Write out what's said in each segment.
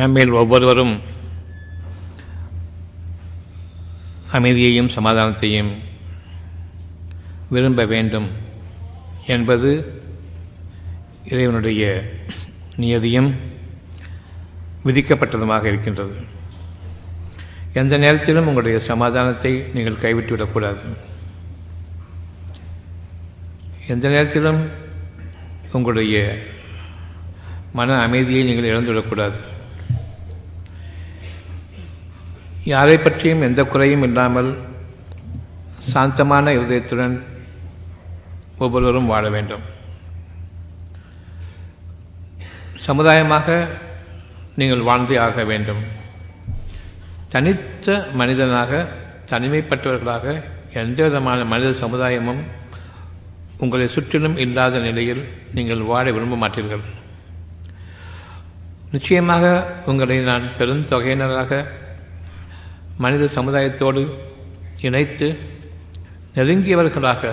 நம்மில் ஒவ்வொருவரும் அமைதியையும் சமாதானத்தையும் விரும்ப வேண்டும் என்பது இறைவனுடைய நியதியும் விதிக்கப்பட்டதுமாக இருக்கின்றது. எந்த நேரத்திலும் உங்களுடைய சமாதானத்தை நீங்கள் கைவிட்டுவிடக்கூடாது. எந்த நேரத்திலும் உங்களுடைய மன அமைதியை நீங்கள் இழந்துவிடக்கூடாது. யாரை பற்றியும் எந்த குறையும் இல்லாமல் சாந்தமான இருதயத்துடன் ஒவ்வொருவரும் வாழ வேண்டும். சமுதாயமாக நீங்கள் வாழ்ந்தே ஆக வேண்டும். தனித்த மனிதனாக, தனிமைப்பட்டவர்களாக எந்த விதமான மனித சமுதாயமும் உங்களை சுற்றிலும் இல்லாத நிலையில் நீங்கள் வாழ விரும்ப மாட்டீர்கள். நிச்சயமாக உங்களை நான் பெருந்தொகையினராக மனித சமுதாயத்தோடு இணைத்து நெருங்கியவர்களாக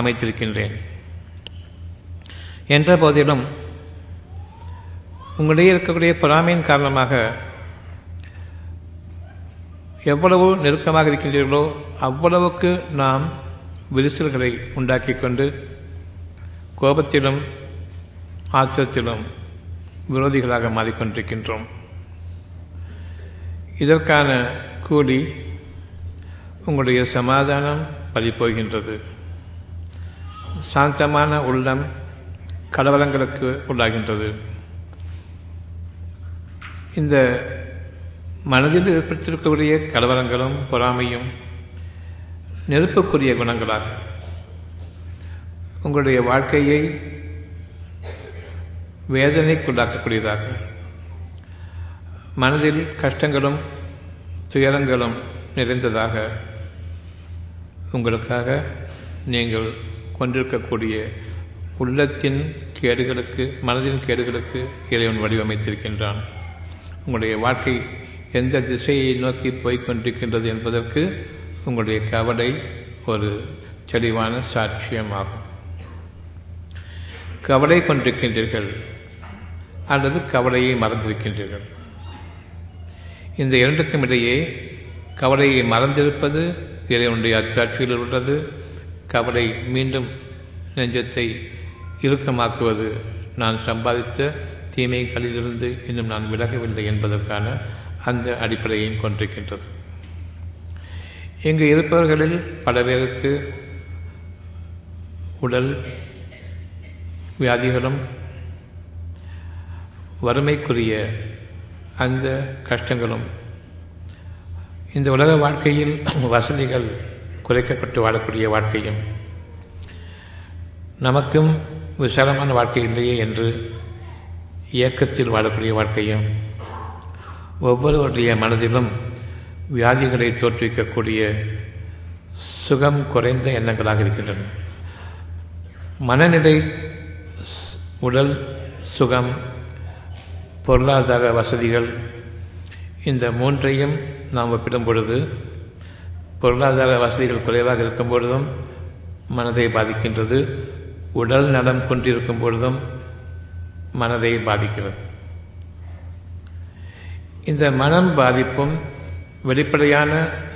அமைத்திருக்கின்றேன் என்ற போதிலும் உங்களிடையே இருக்கக்கூடிய பொறாமையின் காரணமாக எவ்வளவு நெருக்கமாக இருக்கின்றீர்களோ அவ்வளவுக்கு நாம் விரிசல்களை உண்டாக்கி கொண்டு கோபத்திலும் ஆத்திரத்திலும் விரோதிகளாக மாறிக்கொண்டிருக்கின்றோம். இதற்கான கூலி உங்களுடைய சமாதானம் பறிபோகின்றது. சாந்தமான உள்ளம் கலவரங்களுக்கு உள்ளாகின்றது. இந்த மனதில் ஏற்பட்டிருக்கக்கூடிய கலவரங்களும் பொறாமையும் நெருப்புக்குரிய குணங்களாகும். உங்களுடைய வாழ்க்கையை வேதனைக்குள்ளாக்கக்கூடியதாக, மனதில் கஷ்டங்களும் துயரங்களும் நிறைந்ததாக உங்களுக்காக நீங்கள் கொண்டிருக்கக்கூடிய உள்ளத்தின் கேடுகளுக்கு, மனதின் கேடுகளுக்கு இறைவன் வடிவமைத்திருக்கின்றான். உங்களுடைய வாழ்க்கை எந்த திசையை நோக்கி போய்கொண்டிருக்கின்றது என்பதற்கு உங்களுடைய கவலை ஒரு தெளிவான சாட்சியமாகும். கவலை கொண்டிருக்கின்றீர்கள் அல்லது கவலையை மறந்திருக்கின்றீர்கள். இந்த இரண்டுக்கும் இடையே கவலையை மறந்திருப்பது இறைவனுடைய அச்சாட்சியில் உள்ளது. கவலை மீண்டும் நெஞ்சத்தை இறுக்கமாக்குவது நான் சம்பாதித்த தீமைகளிலிருந்து இன்னும் நான் விலகவில்லை என்பதற்கான அந்த அடிப்படையையும் கொண்டிருக்கின்றது. இங்கு இருப்பவர்களில் பல பேருக்கு உடல் வியாதிகளும் வறுமைக்குரிய அந்த கஷ்டங்களும், இந்த உலக வாழ்க்கையில் வசதிகள் குறைக்கப்பட்டு வாழக்கூடிய வாழ்க்கையும், நமக்கும் விசாலமான வாழ்க்கை இல்லையே என்று இயக்கத்தில் வாழக்கூடிய வாழ்க்கையும், ஒவ்வொருவருடைய மனதிலும் வியாதிகளை தோற்றுவிக்கக்கூடிய சுகம் குறைந்த எண்ணங்களாக இருக்கின்றன. மனநிலை, உடல் சுகம், பொருளாதார வசதிகள், இந்த மூன்றையும் நாம் ஒப்பிடும் பொழுது பொருளாதார வசதிகள் குறைவாக இருக்கும் பொழுதும் மனதை பாதிக்கின்றது. உடல் நலம் குன்றிருக்கும் பொழுதும் மனதை பாதிக்கிறது. இந்த மனம் பாதிப்பும் வெளிப்படையான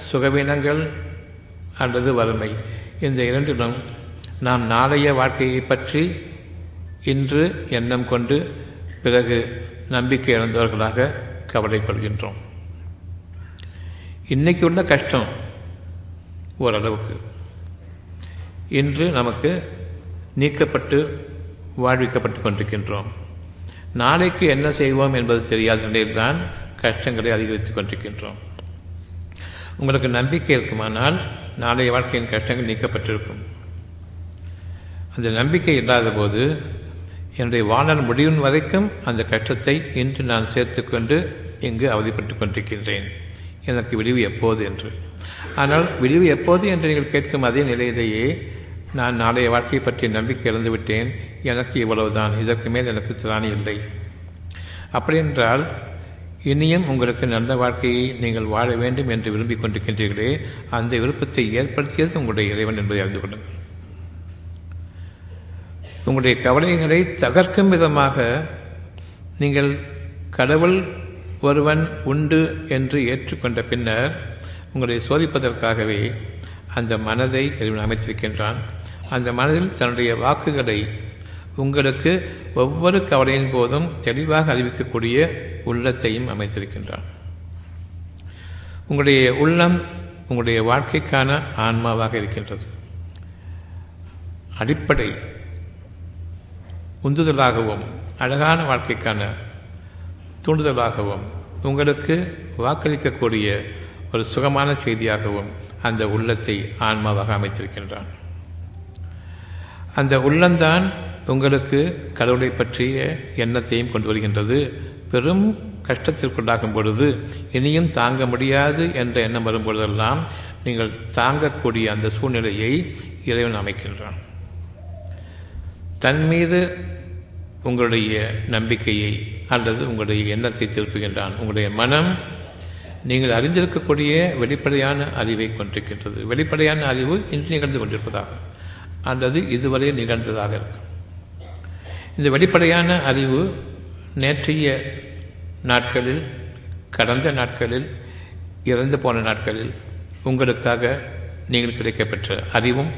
சுகவீனங்கள் அல்லது வறுமை, இந்த இரண்டிலும் நாம் நாளைய வாழ்க்கையை பற்றி இன்று எண்ணம் கொண்டு பிறகு நம்பிக்கை இழந்தவர்களாக கவலை கொள்கின்றோம். இன்றைக்கு உள்ள கஷ்டம் ஓரளவுக்கு இன்று நமக்கு நீக்கப்பட்டு வாழ்விக்கப்பட்டு கொண்டிருக்கின்றோம். நாளைக்கு என்ன செய்வோம் என்பது தெரியாத நிலையில்தான் கஷ்டங்களை அதிகரித்து கொண்டிருக்கின்றோம். உங்களுக்கு நம்பிக்கை இருக்குமானால் நாளைய வாழ்க்கையின் கஷ்டங்கள் நீக்கப்பட்டிருக்கும். அந்த நம்பிக்கை இல்லாத போது என்னுடைய வாழ்நாள் முடிவின் வரைக்கும் அந்த கஷ்டத்தை இன்று நான் சேர்த்து கொண்டு இங்கு அவதிப்பட்டு கொண்டிருக்கின்றேன், எனக்கு விடிவு எப்போது என்று. ஆனால் விடிவு எப்போது என்று நீங்கள் கேட்கும் அதே நிலையிலேயே நான் நாளைய வாழ்க்கையை பற்றிய நம்பிக்கை இழந்துவிட்டேன், எனக்கு இவ்வளவுதான், இதற்கு மேல் எனக்கு திராணி இல்லை. அப்படியென்றால் இனியும் உங்களுக்கு நல்ல வாழ்க்கையை நீங்கள் வாழ வேண்டும் என்று விரும்பிக் கொண்டிருக்கின்றீர்களே, அந்த விருப்பத்தை ஏற்படுத்தியது உங்களுடைய இறைவன் என்பதை அறிந்து கொள்ளுங்கள். உங்களுடைய கவலைகளை தகர்க்கும் விதமாக நீங்கள் கடவுள் ஒருவன் உண்டு என்று ஏற்றுக்கொண்ட பின்னர் உங்களை சோதிப்பதற்காகவே அந்த மனதை இறைவன் அமைத்திருக்கின்றான். அந்த மனதில் தன்னுடைய வாக்குகளை உங்களுக்கு ஒவ்வொரு கவலையின் போதும் தெளிவாக அறிவிக்கக்கூடிய உள்ளத்தையும் அமைத்திருக்கின்றான். உங்களுடைய உள்ளம் உங்களுடைய வாழ்க்கைக்கான ஆன்மாவாக இருக்கின்றது. அடிப்படை உந்துதலாகவும் அழகான வாழ்க்கைக்கான தூண்டுதலாகவும் உங்களுக்கு வாக்களிக்கக்கூடிய ஒரு சுகமான செய்தியாகவும் அந்த உள்ளத்தை ஆன்மாவாக அமைத்திருக்கின்றான். அந்த உள்ளம்தான் உங்களுக்கு கடவுளை பற்றிய எண்ணத்தையும் கொண்டு வருகின்றது. பெரும் கஷ்டத்திற்குண்டாகும் பொழுது, இனியும் தாங்க முடியாது என்ற எண்ணம் வரும்பொழுதெல்லாம் நீங்கள் தாங்கக்கூடிய அந்த சூழ்நிலையை இறைவன் அமைக்கின்றான். தன் மீது உங்களுடைய நம்பிக்கையை அல்லது உங்களுடைய எண்ணத்தை திருப்புகின்றான். உங்களுடைய மனம் நீங்கள் அறிந்திருக்கக்கூடிய வெளிப்படையான அறிவை கொண்டிருக்கின்றது. வெளிப்படையான அறிவு இன்று நிகழ்ந்து கொண்டிருப்பதாக அல்லது இதுவரை நிகழ்ந்ததாக இருக்கும். இந்த வெளிப்படையான அறிவு நேற்றைய நாட்களில், கடந்த நாட்களில், இறந்து போன நாட்களில் உங்களுக்காக நீங்கள் கிடைக்கப்பெற்ற அறிவும்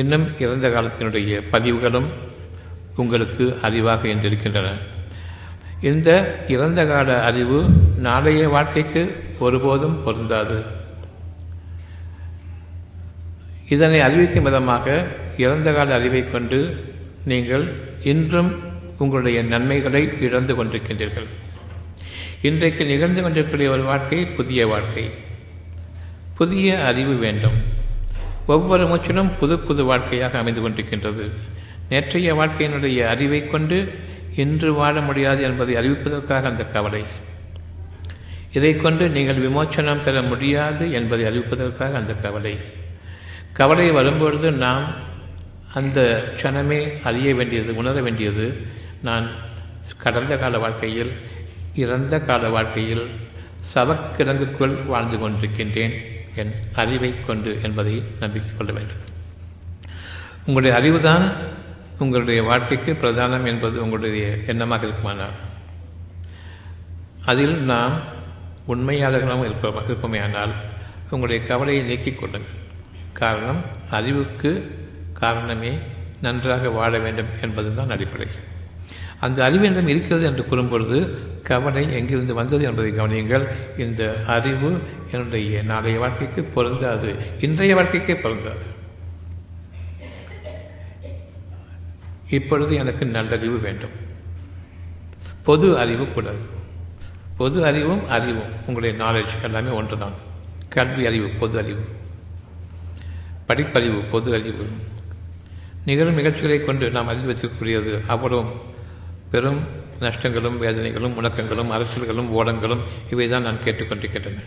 இன்னும் இறந்த காலத்தினுடைய பதிவுகளும் உங்களுக்கு அறிவாக என்றிருக்கின்றன. இந்த இறந்த கால அறிவு நாளைய வாழ்க்கைக்கு ஒருபோதும் பொருந்தாது. இதனை அறிவிக்கும் விதமாக இறந்த கால அறிவை கொண்டு நீங்கள் இன்றும் உங்களுடைய நன்மைகளை இழந்து கொண்டிருக்கின்றீர்கள். இன்றைக்கு நிகழ்ந்து கொண்டிருக்கிற ஒரு வாழ்க்கை புதிய வாழ்க்கை. புதிய அறிவு வேண்டும். ஒவ்வொரு மூச்சிலும் புது புது வாழ்க்கையாக அமைந்து கொண்டிருக்கின்றது. நேற்றைய வாழ்க்கையினுடைய அறிவை கொண்டு இன்று வாழ முடியாது என்பதை அறிவிப்பதற்காக அந்த கவலை. இதை கொண்டு நீங்கள் விமோச்சனம் பெற முடியாது என்பதை அறிவிப்பதற்காக அந்த கவலை. கவலை வரும்பொழுது நாம் அந்த க்ஷணமே அறிய வேண்டியது, உணர வேண்டியது, நான் கடந்த கால வாழ்க்கையில், இறந்த கால வாழ்க்கையில் சவக்கிடங்குக்குள் வாழ்ந்து கொண்டிருக்கின்றேன் என் அறிவை கொண்டு என்பதை நம்பிக்கை கொள்ள வேண்டும். உங்களுடைய அறிவுதான் உங்களுடைய வாழ்க்கைக்கு பிரதானம் என்பது உங்களுடைய எண்ணமாக இருக்குமானால், அதில் நாம் உண்மையாளர்களாகவும் இருப்பமையானால் உங்களுடைய கவலையை நீக்கிக் கொள்ளுங்கள். காரணம், அறிவுக்கு காரணமே நன்றாக வாழ வேண்டும் என்பதுதான் அடிப்படை. அந்த அறிவு என்னிடம் இருக்கிறது என்று கூறும்பொழுது கவலை எங்கிருந்து வந்தது என்பதை கவனியுங்கள். இந்த அறிவு என்னுடைய நாளைய வாழ்க்கைக்கு பொருந்தாது, இன்றைய வாழ்க்கைக்கே பொருந்தாது. இப்பொழுது எனக்கு நல்லறிவு வேண்டும், பொது அறிவு கூடாது. பொது அறிவும் அறிவும் உங்களுடைய நாலேஜ் எல்லாமே ஒன்று தான். கல்வி அறிவு பொது அறிவு, படிப்பறிவு பொது அறிவு. நிகழும் நிகழ்ச்சிகளை கொண்டு நாம் அறிந்து வைத்திருக்கக்கூடியது அவ்வளவும் பெரும் நஷ்டங்களும் வேதனைகளும் முழக்கங்களும் அரசியல்களும் ஓடங்களும் இவைதான் நான் கேட்டுக்கொண்டிருக்கின்றன.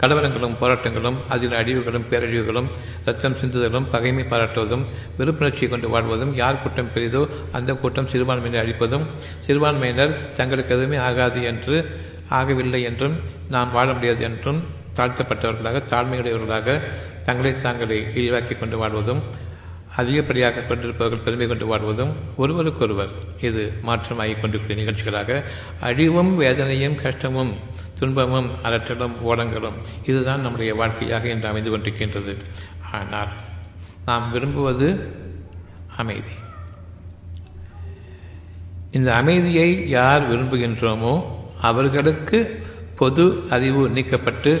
கலவரங்களும் போராட்டங்களும் அதில் அழிவுகளும் பேரழிவுகளும் இரத்தம் சிந்துதலும் பகைமை பாராட்டுவதும் வெறுப்புணர்ச்சியை கொண்டு வாழ்வதும், யார் கூட்டம் பெரிதோ அந்த கூட்டம் சிறுபான்மையினர் அழிப்பதும், சிறுபான்மையினர் தங்களுக்கு எதுவுமே ஆகாது என்று, ஆகவில்லை என்றும், நாம் வாழ முடியாது என்றும் தாழ்த்தப்பட்டவர்களாக தாழ்மையுடையவர்களாக தங்களை தாங்களை இழிவாக்கி கொண்டு வாழ்வதும், அதிகப்படியாக கொண்டிருப்பவர்கள் பெருமை கொண்டு வாழ்வதும் ஒருவருக்கொருவர் இது மாற்றமாகிக் கொண்டிருக்கிற நிகழ்ச்சிகளாக அழிவும் வேதனையும் கஷ்டமும் துன்பமும் அரற்றலும் ஓடங்களும் இதுதான் நம்முடைய வாழ்க்கையாக இன்று அமைந்து கொண்டிருக்கின்றது. ஆனால் நாம் விரும்புவது அமைதி. இந்த அமைதியை யார் விரும்புகின்றோமோ அவர்களுக்கு பொது அறிவு நீக்கப்பட்டு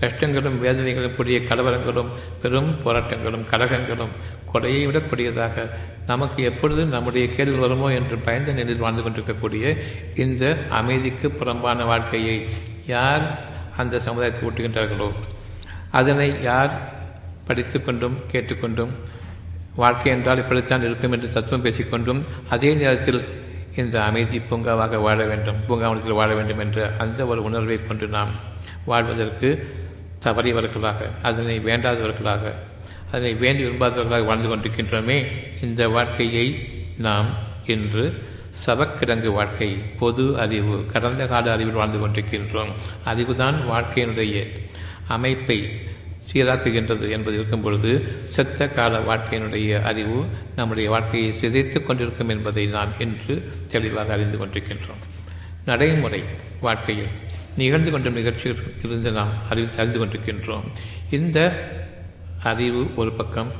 கஷ்டங்களும் வேதனைகளும் கூடிய கலவரங்களும் பெரும் போராட்டங்களும் கலகங்களும் கொலையை விடக்கூடியதாக, நமக்கு எப்பொழுது நம்முடைய கேடு வருமோ என்று பயந்த நிலையில் வாழ்ந்து கொண்டிருக்கக்கூடிய இந்த அமைதிக்கு புறம்பான வாழ்க்கையை யார் அந்த சமுதாயத்தை ஓட்டுகின்றார்களோ, அதனை யார் படித்து கொண்டும் கேட்டுக்கொண்டும் வாழ்க்கை என்றால் இப்படித்தான் இருக்கும் என்று தத்துவம் பேசிக்கொண்டும் அதே நேரத்தில் இந்த அமைதி பூங்காவாக வாழ வேண்டும், பூங்காவனத்தில் வாழ வேண்டும் என்ற அந்த ஒரு உணர்வை கொண்டு நாம் வாழ்வதற்கு தவறியவர்களாக, அதனை வேண்டாதவர்களாக, அதனை வேண்டி விரும்பாதவர்களாக வாழ்ந்து கொண்டிருக்கின்றோமே. இந்த வாழ்க்கையை நாம் இன்று சவக்கிடங்கு வாழ்க்கை, பொது அறிவு, கடந்த கால அறிவில் வாழ்ந்து கொண்டிருக்கின்றோம். அறிவுதான் வாழ்க்கையினுடைய அமைப்பை சீராக்குகின்றது என்பது இருக்கும் பொழுது செத்த கால வாழ்க்கையினுடைய அறிவு நம்முடைய வாழ்க்கையை சிதைத்து கொண்டிருக்கும் என்பதை நாம் இன்று தெளிவாக அறிந்து கொண்டிருக்கின்றோம். நடைமுறை வாழ்க்கையில் நிகழ்ந்து கொண்ட நிகழ்ச்சிகள் இருந்து நாம் அறிந்து கொண்டிருக்கின்றோம். இந்த அறிவு ஒரு பக்கம்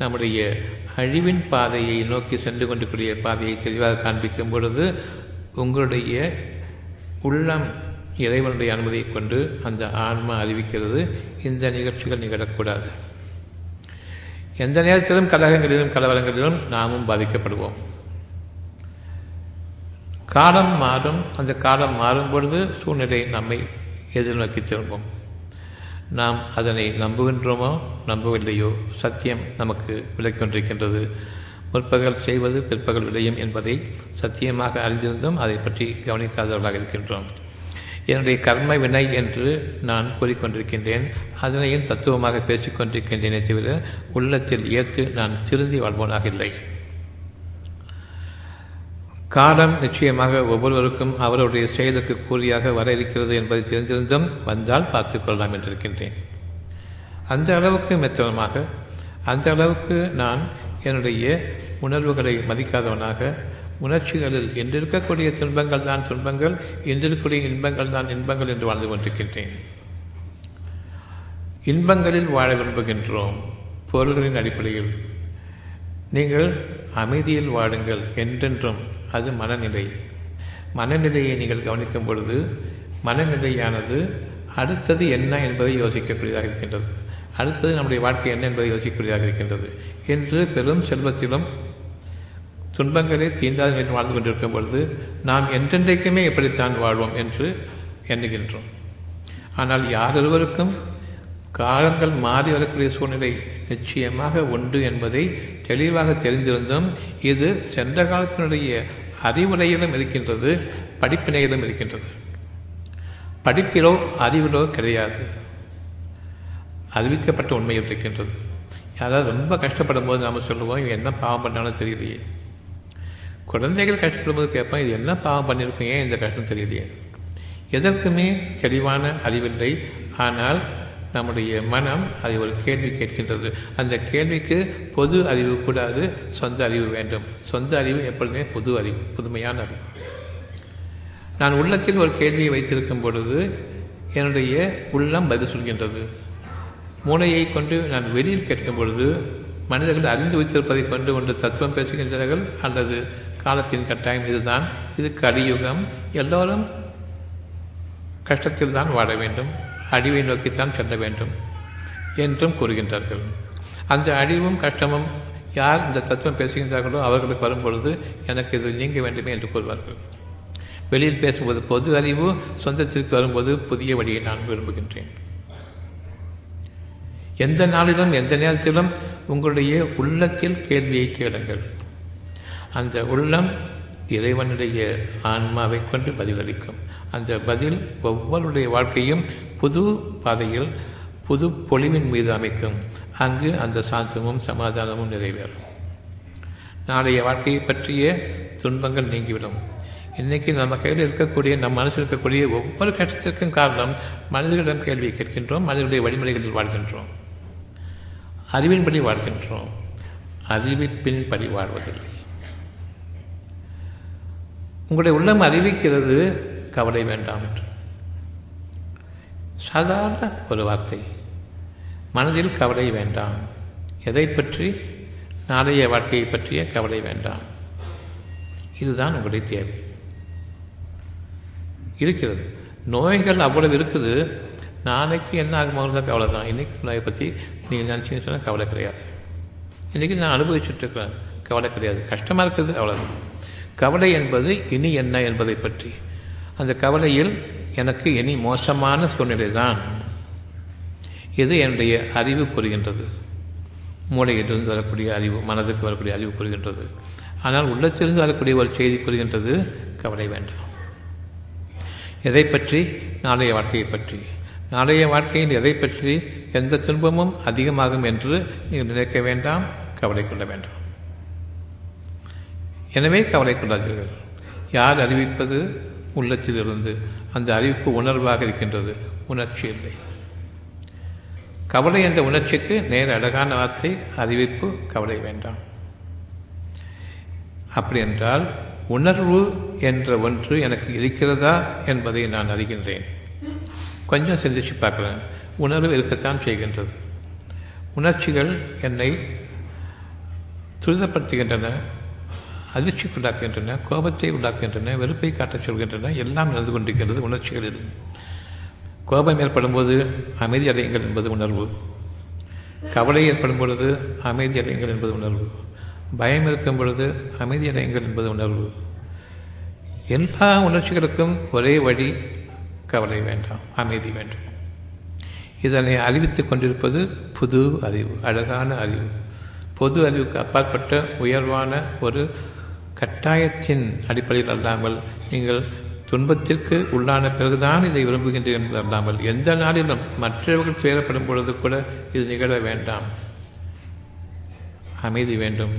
நம்முடைய அழிவின் பாதையை நோக்கி சென்று கொண்டிருக்கிற பாதையை தெளிவாக காண்பிக்கும் பொழுது உங்களுடைய உள்ளம் இறைவனுடைய அனுமதியை கொண்டு அந்த ஆன்மா அறிவிக்கிறது இந்த நிகழ்ச்சிகள் நிகழக்கூடாது. எந்த நேரத்திலும் கலகங்களிலும் கலவரங்களிலும் நாமும் பாதிக்கப்படுவோம். காலம் மாறும். அந்த காலம் மாறும் பொழுது சூழ்நிலை நம்மை எதிர்நோக்கி திரும்பும். நாம் அதனை நம்புகின்றோமோ நம்பவில்லையோ சத்தியம் நமக்கு விளக்கொண்டிருக்கின்றது. முற்பகல் செய்வது பிற்பகல் விளையும் என்பதை சத்தியமாக அறிந்திருந்தும் அதை பற்றி கவனிக்காதவர்களாக இருக்கின்றோம். என்னுடைய கர்ம வினை என்று நான் கூறிக்கொண்டிருக்கின்றேன். அதனையும் தத்துவமாக பேசிக்கொண்டிருக்கின்றேனே தவிர உள்ளத்தில் ஏற்று நான் திருந்தி வாழ்வோனாக இல்லை. காலம் நிச்சயமாக ஒவ்வொருவருக்கும் அவருடைய செயலுக்கு கூலியாக வர இருக்கிறது என்பதை தெரிந்திருந்தும் வந்தால் பார்த்து கொள்ளலாம் என்றிருக்கின்றேன். அந்த அளவுக்கு மெத்தனமாக, அந்த அளவுக்கு நான் என்னுடைய உணர்வுகளை மதிக்காதவனாக, உணர்ச்சிகளில் என்றிருக்கக்கூடிய துன்பங்கள் தான் துன்பங்கள், என்றிருக்கக்கூடிய இன்பங்கள் தான் இன்பங்கள் என்று வாழ்ந்து கொண்டிருக்கின்றேன். இன்பங்களில் வாழ விரும்புகின்றோம் பொருள்களின் அடிப்படையில். நீங்கள் அமைதியில் வாழுங்கள் என்றென்றும். அது மனநிலை. மனநிலையை நீங்கள் கவனிக்கும் பொழுது மனநிலையானது அடுத்தது என்ன என்பதை யோசிக்கக்கூடியதாக இருக்கின்றது. அடுத்தது நம்முடைய வாழ்க்கை என்ன என்பதை யோசிக்கக்கூடியதாக இருக்கின்றது. இன்று பெரும் செல்வத்திலும் துன்பங்களே தீண்டாத நிலையில் வாழ்ந்து கொண்டிருக்கும் பொழுது நாம் என்றென்றைக்குமே எப்படித்தான் வாழ்வோம் என்று எண்ணுகின்றோம். ஆனால் யாரொருவருக்கும் காலங்கள் மாறி வரக்கூடிய சூழ்நிலை நிச்சயமாக உண்டு என்பதை தெளிவாக தெரிந்திருந்தும் இது சென்ற காலத்தினுடைய அறிவுரையிலும் இருக்கின்றது, படிப்பினையிலும் இருக்கின்றது. படிப்பிலோ அறிவிலோ கிடையாது, அறிவிக்கப்பட்ட உண்மையில் இருக்கின்றது. யாராவது ரொம்ப கஷ்டப்படும் போது நாம் சொல்லுவோம் இவன் என்ன பாவம் பண்ணாலும் தெரியலையே. குழந்தைகள் கஷ்டப்படும் போது கேட்போம் இது என்ன பாவம் பண்ணியிருக்கோம், ஏன் இந்த கஷ்டம் தெரியலையே. எதற்குமே தெளிவான அறிவில்லை. ஆனால் நம்முடைய மனம் அது ஒரு கேள்வி கேட்கின்றது. அந்த கேள்விக்கு பொது அறிவு கூடாது, சொந்த அறிவு வேண்டும். சொந்த அறிவு எப்பொழுதுமே பொது அறிவு, புதுமையான அறிவு. நான் உள்ளத்தில் ஒரு கேள்வியை வைத்திருக்கும் பொழுது என்னுடைய உள்ளம் பதில் சொல்கின்றது. மூளையை கொண்டு நான் வெளியில் கேட்கும் பொழுது மனிதர்கள் அறிந்து வைத்திருப்பதை கொண்டு ஒன்று தத்துவம் பேசுகின்றார்கள் அல்லது காலத்தின் கட்டாயம் இதுதான், இது கலியுகம், எல்லோரும் கஷ்டத்தில் தான் வாழ வேண்டும், அழிவை நோக்கித்தான் செல்ல வேண்டும் என்றும் கூறுகின்றார்கள். அந்த அழிவும் கஷ்டமும் யார் இந்த தத்துவம் பேசுகின்றார்களோ அவர்களுக்கு வரும்பொழுது எனக்கு இது நீங்க வேண்டுமே என்று கூறுவார்கள். வெளியில் பேசும்போது பொது அறிவு, சொந்தத்திற்கு வரும்போது புதிய வழியை நான் விரும்புகின்றேன். எந்த நாளிலும் எந்த நேரத்திலும் உங்களுடைய உள்ளத்தில் கேள்வியை கேளுங்கள். அந்த உள்ளம் இறைவனுடைய ஆன்மாவை கொண்டு பதிலளிக்கும். அந்த பதில் ஒவ்வொருடைய வாழ்க்கையும் புது பாதையில் புது பொலிவின் மீது அமைக்கும். அங்கு அந்த சாந்தமும் சமாதானமும் நிறைவேறும். நாளைய வாழ்க்கையை பற்றிய துன்பங்கள் நீங்கிவிடும். இன்றைக்கி நம்ம கையில் இருக்கக்கூடிய, நம் மனசில் இருக்கக்கூடிய ஒவ்வொரு கஷ்டத்திற்கும் காரணம் மனிதர்களிடம் கேள்வியை கேட்கின்றோம், மனிதர்களுடைய வழிமுறைகளில் வாழ்கின்றோம், அறிவின்படி வாழ்கின்றோம். அறிவிப்பின்படி வாழ்வதில்லை. உங்களுடைய உள்ளம் அறிவிக்கிறது கவலை வேண்டாம் என்று. சாதாரண ஒரு வார்த்தை. மனதில் கவலை வேண்டாம். எதை பற்றி? நாளைய வாழ்க்கையை பற்றிய கவலை வேண்டாம். இதுதான் உங்களுடைய தேவை இருக்கிறது. நோய்கள் அவ்வளவு இருக்குது, நாளைக்கு என்ன ஆகும்போது தான் கவலை தான். இன்றைக்கி நோயை பற்றி நீங்கள் நினச்சிங்கன்னு சொன்னால் கவலை கிடையாது. இன்றைக்கி நான் அனுபவிச்சுட்ருக்கிறேன், கவலை கிடையாது. கஷ்டமாக இருக்குது, அவ்வளோதான். கவலை என்பது இனி என்ன என்பதை பற்றி. அந்த கவலையில் எனக்கு இனி மோசமான சூழ்நிலை தான், இது என்னுடைய அறிவு புரிகின்றது. மூளையிலிருந்து வரக்கூடிய அறிவு, மனதுக்கு வரக்கூடிய அறிவு புரிகின்றது. ஆனால் உள்ளத்திலிருந்து வரக்கூடிய ஒரு செய்தி புரிகின்றது, கவலை வேண்டாம். எதை பற்றி? நாளைய வாழ்க்கையை பற்றி. நாளைய வாழ்க்கையில் எதை பற்றி? எந்த துன்பமும் அதிகமாகும் என்று நீங்கள் நினைக்க வேண்டாம், கவலை கொள்ள வேண்டாம். எனவே கவலை கொள்ளாதீர்கள். யார் அறிவிப்பது? உள்ளத்திலிருந்து. அந்த அறிவிப்பு உணர்வாக இருக்கின்றது, உணர்ச்சி இல்லை. கவலை என்ற உணர்ச்சிக்கு நேர அழகான வார்த்தை அறிவிப்பு. கவலை வேண்டாம். அப்படி என்றால் உணர்வு என்ற ஒன்று எனக்கு இருக்கிறதா என்பதை நான் அறிகின்றேன். கொஞ்சம் சிந்திச்சு பார்க்குறேன். உணர்வு இருக்கத்தான் செய்கின்றது. உணர்ச்சிகள் என்னை துரிதப்படுத்துகின்றன, அதிர்ச்சி உண்டாக்குகின்றன, கோபத்தை உண்டாக்குகின்றன, வெறுப்பை காட்டச் சொல்கின்றன. எல்லாம் நடந்து கொண்டிருக்கின்றது உணர்ச்சிகளில். கோபம் ஏற்படும் போது அமைதி அடையுங்கள் என்பது உணர்வு. கவலை ஏற்படும் பொழுது அமைதி அடையுங்கள் என்பது உணர்வு. பயம் இருக்கும் பொழுது அமைதி அடையுங்கள் என்பது உணர்வு. எல்லா உணர்ச்சிகளுக்கும் ஒரே வழி, கவலை வேண்டாம், அமைதி வேண்டும். இதனை அறிவித்து கொண்டிருப்பது புது அறிவு, அழகான அறிவு. பொது அறிவுக்கு அப்பாற்பட்ட உயர்வான ஒரு கட்டாயத்தின் அடிப்படையில் அல்லாமல், நீங்கள் துன்பத்திற்கு உள்ளான பிறகுதான் இதை விரும்புகின்றேன் என்பது அல்லாமல், எந்த நாளிலும் மற்றவர்கள் துயரப்படும் பொழுது கூட இது நிகழ வேண்டாம், அமைதி வேண்டும்.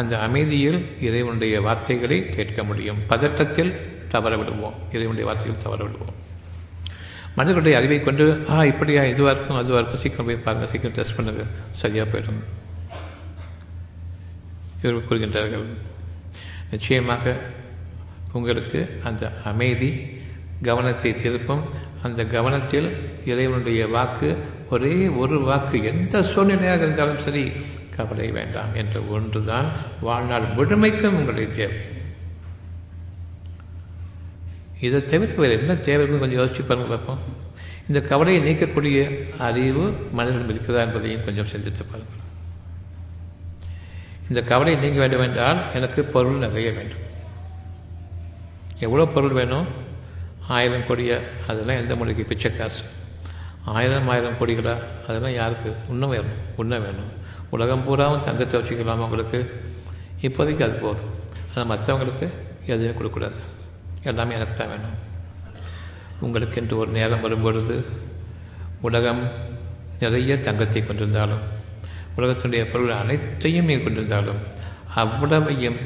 அந்த அமைதியில் இறைவனுடைய வார்த்தைகளை கேட்க முடியும். பதட்டத்தில் தவறவிடுவோம், இறைவனுடைய வார்த்தைகள் தவறவிடுவோம். மனிதர்களுடைய அறிவை கொண்டு இப்படியா, இதுவாக இருக்கும், அதுவாக இருக்கும், சீக்கிரம் போய் பாருங்கள், சீக்கிரம் டெஸ்ட் பண்ணுங்கள், சரியாக போயிடும் இவர்கள் கூறுகின்றார்கள். நிச்சயமாக உங்களுக்கு அந்த அமைதி கவனத்தை திருப்பும். அந்த கவனத்தில் இறைவனுடைய வாக்கு, ஒரே ஒரு வாக்கு, எந்த சூழ்நிலையாக இருந்தாலும் சரி, கவலை வேண்டாம் என்ற ஒன்றுதான் வாழ்நாள் முழுமைக்கும் உங்களுடைய தேவை. இதை தவிர வேறு என்ன தேவைன்னு கொஞ்சம் யோசிச்சு பாருங்கள், பார்ப்போம். இந்த கவலையை நீக்கக்கூடிய அறிவு மனிதர்கள் இருக்கிறதா என்பதையும் கொஞ்சம் சிந்தித்து பாருங்கள். இந்த கவலை நீங்க வேண்டும் என்றால் எனக்கு பொருள் நிறைய வேண்டும். எவ்வளோ பொருள் வேணும்? 1000 கோடியா? அதெல்லாம் எந்த மொழிக்கு பிச்சை காசு. 1000 கோடிகளா? அதெல்லாம் யாருக்கு? உண்ண வேணும், உண்ண வேணும். உலகம் பூராவும் தங்கத்தை வச்சுக்கலாமா? உங்களுக்கு இப்போதைக்கு அது போதும். ஆனால் மற்றவங்களுக்கு எதுவுமே கொடுக்கக்கூடாது, எல்லாமே எனக்கு தான் வேணும். உங்களுக்கு என்று ஒரு நேரம் வரும்பொழுது உலகம் நிறைய தங்கத்தை கொண்டிருந்தாலும், உலகத்தினுடைய பொருள் அனைத்தையும் கொண்டிருந்தாலும், அவ்வளவையும்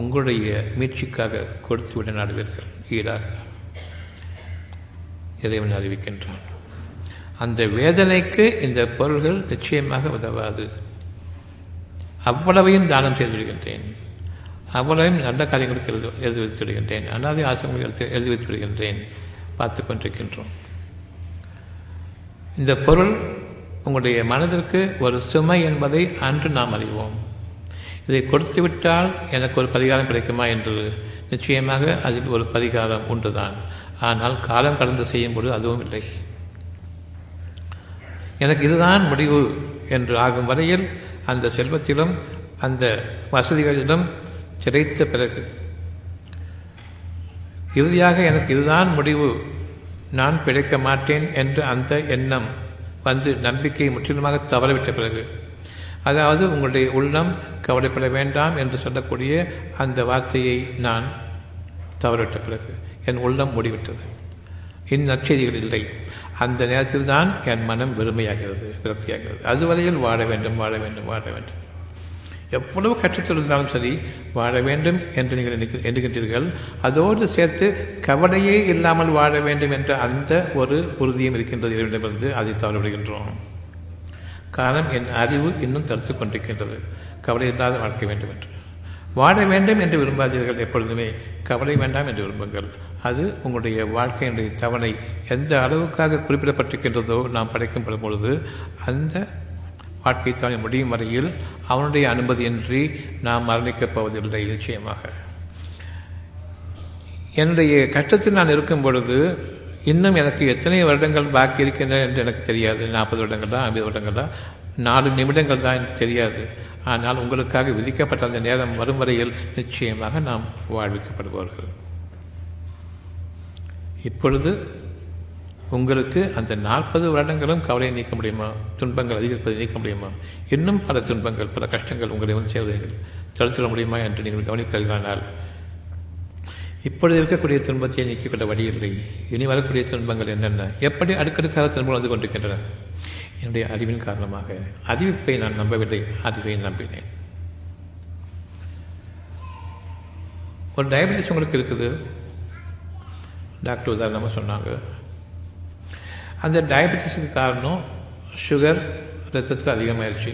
உங்களுடைய மீட்சிக்காக கொடுத்து விட நாடுவீர்கள் ஈடாக. இறைவன் அறிவிக்கின்றான். அந்த வேதனைக்கு இந்த பொருள்கள் நிச்சயமாக உதவாது. அவ்வளவையும் தானம் செய்து விடுகின்றேன், அவ்வளவையும் நல்ல காரியங்களுக்கு எழுதி வைத்து விடுகின்றேன், அனாதை ஆசிரமங்கள் எழுதி வைத்து விடுகின்றேன், பார்த்து கொண்டிருக்கின்றோம். இந்த பொருள் உங்களுடைய மனதிற்கு ஒரு சுமை என்பதை அன்று நாம் அறிவோம். இதை கொடுத்து விட்டால் எனக்கு ஒரு பரிகாரம் கிடைக்குமா என்று நிச்சயமாக அதில் ஒரு பரிகாரம் உண்டுதான். ஆனால் காலம் கடந்து செய்யும்போது அதுவும் இல்லை. எனக்கு இதுதான் முடிவு என்று ஆகும் வரையில் அந்த செல்வத்திலும் அந்த வசதிகளிலும் சிறைத்த பிறகு இறுதியாக எனக்கு இதுதான் முடிவு, நான் பிழைக்க மாட்டேன் என்ற அந்த எண்ணம் வந்து நம்பிக்கையை முற்றிலுமாக தவறவிட்ட பிறகு, அதாவது உங்களுடைய உள்ளம் கவலைப்பட வேண்டாம் என்று சொல்லக்கூடிய அந்த வார்த்தையை நான் தவறவிட்ட பிறகு என் உள்ளம் மூடிவிட்டது, இந்நற்செய்திகள் இல்லை. அந்த நேரத்தில் தான் என் மனம் வெறுமையாகிறது, விரக்தியாகிறது. அதுவரையில் வாழ வேண்டும், வாழ வேண்டும், வாழ வேண்டும். எவ்வளவு கஷ்டத்தில் இருந்தாலும் சரி வாழ வேண்டும் என்று நீங்கள் எண்ணுகின்றீர்கள். அதோடு சேர்த்து கவலையே இல்லாமல் வாழ வேண்டும் என்ற அந்த ஒரு உறுதியும் இருக்கின்றது. இறைவனிடமிருந்து அதை தவறவிடுகின்றோம். காரணம், என் அறிவு இன்னும் தடுத்து கொண்டிருக்கின்றது கவலை இல்லாத வாழ்க்கை வேண்டும் என்று. வாழ வேண்டும் என்று விரும்பாதீர்கள், எப்பொழுதுமே கவலை வேண்டாம் என்று விரும்புங்கள். அது உங்களுடைய வாழ்க்கையினுடைய தவணை எந்த அளவுக்காக குறிப்பிடப்பட்டிருக்கின்றதோ நாம் படைக்கப்படும் பொழுது, அந்த வாழ்க்கை தவணை முடியும் வரையில் அவனுடைய அனுமதியின்றி நாம் மரணிக்கப் போவதில்லை. நிச்சயமாக என்னுடைய கஷ்டத்தில் நான் இருக்கும் பொழுது இன்னும் எனக்கு எத்தனை வருடங்கள் பாக்கி இருக்கின்றன என்று எனக்கு தெரியாது. 40 வருடங்களா? 50 வருடங்களா? 4 நிமிடங்கள் தான் எனக்கு தெரியாது. ஆனால் உங்களுக்காக விதிக்கப்பட்ட அந்த நேரம் வரும் வரையில் நிச்சயமாக நாம் வாழ்விக்கப்படுவார்கள். இப்பொழுது உங்களுக்கு அந்த 40 வருடங்களும் கவலையை நீக்க முடியுமா? துன்பங்கள் அதிகரிப்பதை நீக்க முடியுமா? இன்னும் பல துன்பங்கள், பல கஷ்டங்கள் உங்களை வந்து சேர்வதை தடுத்துவிட முடியுமா என்று நீங்கள் கவனிப்பீர்களானால், இப்பொழுது இருக்கக்கூடிய துன்பத்தை நீக்கிக்கொள்ள வழி இல்லை. இனி வரக்கூடிய துன்பங்கள் என்னென்ன, எப்படி அடுக்கடுக்காக துன்பங்கள் வந்து கொண்டிருக்கின்றன? என்னுடைய அறிவின் காரணமாக. அறிவிப்பை நான் நம்பவில்லை, அறிவை நம்பினேன். ஒரு டயபெட்டிஸ் உங்களுக்கு இருக்குது, டாக்டர் உதாரணமாக சொன்னாங்க. அந்த டயபெட்டிஸுக்கு காரணம் சுகர் ரத்தத்தில் அதிகமாகிடுச்சு,